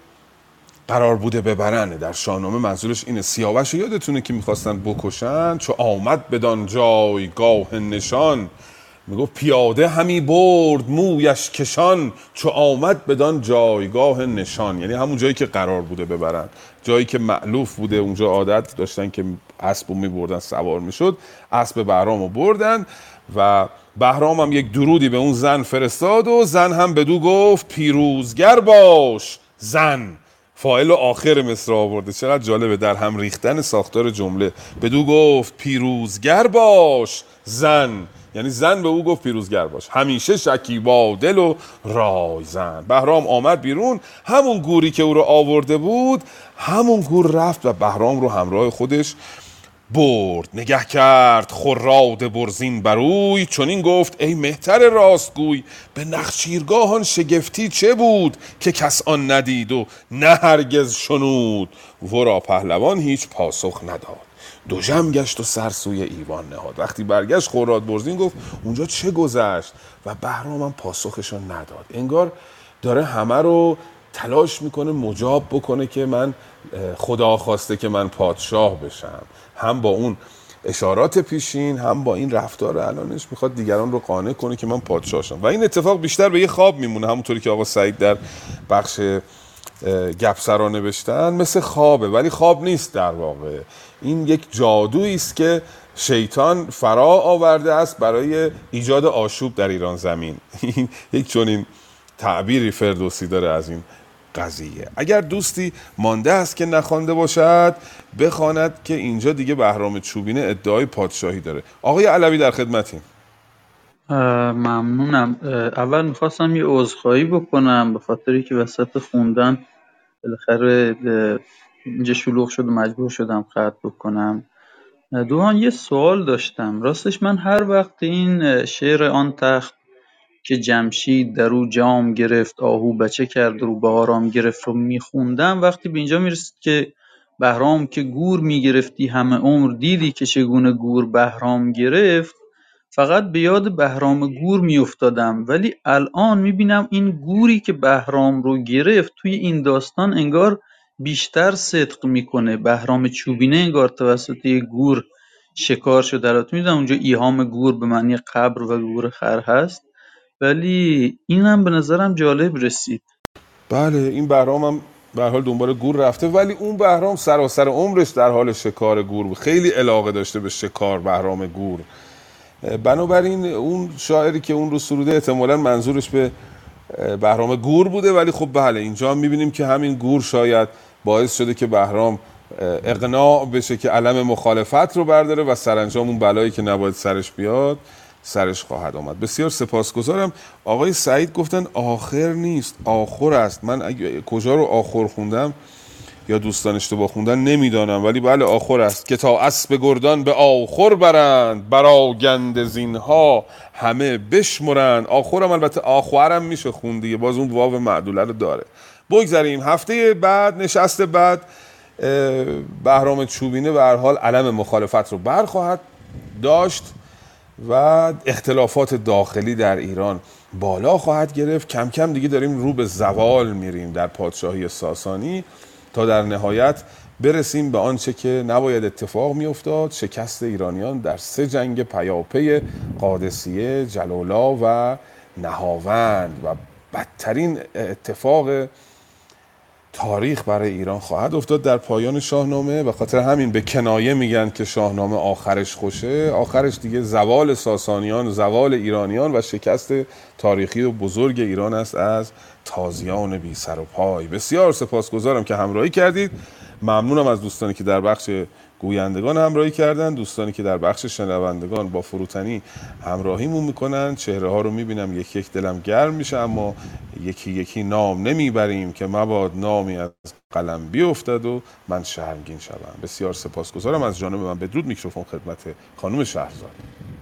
قرار بوده ببرنه در شاهنامه، منظورش اینه. سیاوش یادتونه که میخواستن بکشن، چو آمد بدان جای گاه نشان، میگفت پیاده همی برد مویش کشان، چو آمد بدان جایگاه نشان، یعنی همون جایی که قرار بوده ببرن، جایی که مألوف بوده، اونجا عادت داشتن که اسب رو میبردن سوار میشد، اسب بهرام رو بردن و بهرام هم یک درودی به اون زن فرستاد و زن هم بدو گفت پیروزگر باش زن. فاعل آخر مصرع آورده، چقدر جالبه در هم ریختن ساختار جمله. بدو گفت پیروزگر باش زن، یعنی زن به او گفت پیروزگر باش، همیشه شکیبا دل و رای زن. بهرام آمد بیرون، همون گوری که او رو آورده بود همون گور رفت و بهرام رو همراه خودش برد. نگه کرد خراد برزین بروی، چون این گفت ای مهتر راستگوی، به نخچیرگاهان شگفتی چه بود، که کس آن ندید و نه هرگز شنود. ورا پهلوان هیچ پاسخ نداد، دو جم گشت و سرسوی ایوان نهاد. وقتی برگشت خراد برزین گفت اونجا چه گذشت و بهرام هم پاسخشو نداد، انگار داره همه رو تلاش میکنه مجاب بکنه که من خدا خواسته که من پادشاه بشم. هم با اون اشارات پیشین هم با این رفتار الانش میخواد دیگران رو قانع کنه که من پادشاه شم و این اتفاق بیشتر به یه خواب میمونه، همونطوری که آقا سعید در بخش گپسرا نوشتن مثل خوابه ولی خواب نیست در واقع. این یک جادویی است که شیطان فرا آورده است برای ایجاد آشوب در ایران زمین. یک چنین تعبیری فردوسی داره از این قضیه. اگر دوستی مانده است که نخوانده باشد بخواند، که اینجا دیگه بهرام چوبینه ادعای پادشاهی داره. آقای علوی در خدمتیم. ممنونم. اول میخواستم یه عذرخواهی بکنم به خاطری که وسط خوندن بالاخره اینجا شلوغ شد و مجبور شدم قطع بکنم. دوهان یه سوال داشتم. راستش من هر وقت این شعر آن تخت که جمشید در او جام گرفت آهو بچه کرد رو بهارام گرفت رو میخوندم، وقتی به اینجا میرسید که بهرام که گور میگرفتی همه عمر، دیدی که چگونه گور بهرام گرفت، فقط به یاد بهرام گور میافتادم. ولی الان میبینم این گوری که بهرام رو گرفت توی این داستان انگار بیشتر صدق میکنه. بهرام چوبینه انگار توسط یه گور شکار شده. الان میدونم اونجا ایهام گور به معنی قبر و گور خر هست، ولی اینم به نظرم جالب رسید. بله این بهرام هم به هر حال دنبال گور رفته، ولی اون بهرام سراسر عمرش در حال شکار گور بود. خیلی علاقه داشته به شکار بهرام گور. بنابراین اون شاعری که اون رو سروده احتمالاً منظورش به بهرام گور بوده. ولی خب بله اینجا هم میبینیم که همین گور شاید باعث شده که بهرام اقناع بشه که علم مخالفت رو برداره و سرانجام اون بلایی که نباید سرش بیاد سرش خواهد آمد. بسیار سپاسگزارم. آقای سعید گفتن آخر نیست آخر است. من اگه کجا رو آخر خوندم یا دوستان اشتباه خوندن نمیدانم، ولی بله آخر است. که تا اسب گردان به آخر برند، براگند زینها همه بشمرند. آخرم البته آخرم میشه خوند دیگه، باز اون واو معدوله رو داره. بگذاریم هفته بعد نشست بعد بهرام چوبینه به هر حال علم مخالفت رو برخواهد داشت و اختلافات داخلی در ایران بالا خواهد گرفت. کم کم دیگه داریم رو به زوال میریم در پادشاهی ساسانی، تا در نهایت برسیم به آنچه که نباید اتفاق میافتاد، شکست ایرانیان در سه جنگ پیاپی قادسیه، جلولا و نهاوند، و بدترین اتفاق تاریخ برای ایران خواهد افتاد در پایان شاهنامه. و خاطر همین به کنایه میگن که شاهنامه آخرش خوشه. آخرش دیگه زوال ساسانیان، زوال ایرانیان و شکست تاریخی و بزرگ ایران است از تازیان بی سر و پای. بسیار سپاسگزارم که همراهی کردید. ممنونم از دوستانی که در بخش گویندگان همراهی کردن، دوستانی که در بخش شنوندگان با فروتنی همراهیمون میکنن. چهره ها رو میبینم یک یک دلم گرم میشه، اما یکی یکی نام نمیبریم که مباد نامی از قلم بیفتد و من شرمگین شدم. بسیار سپاسگزارم. از جانب من بدرود میکروفون خدمت خانم شهرزاد.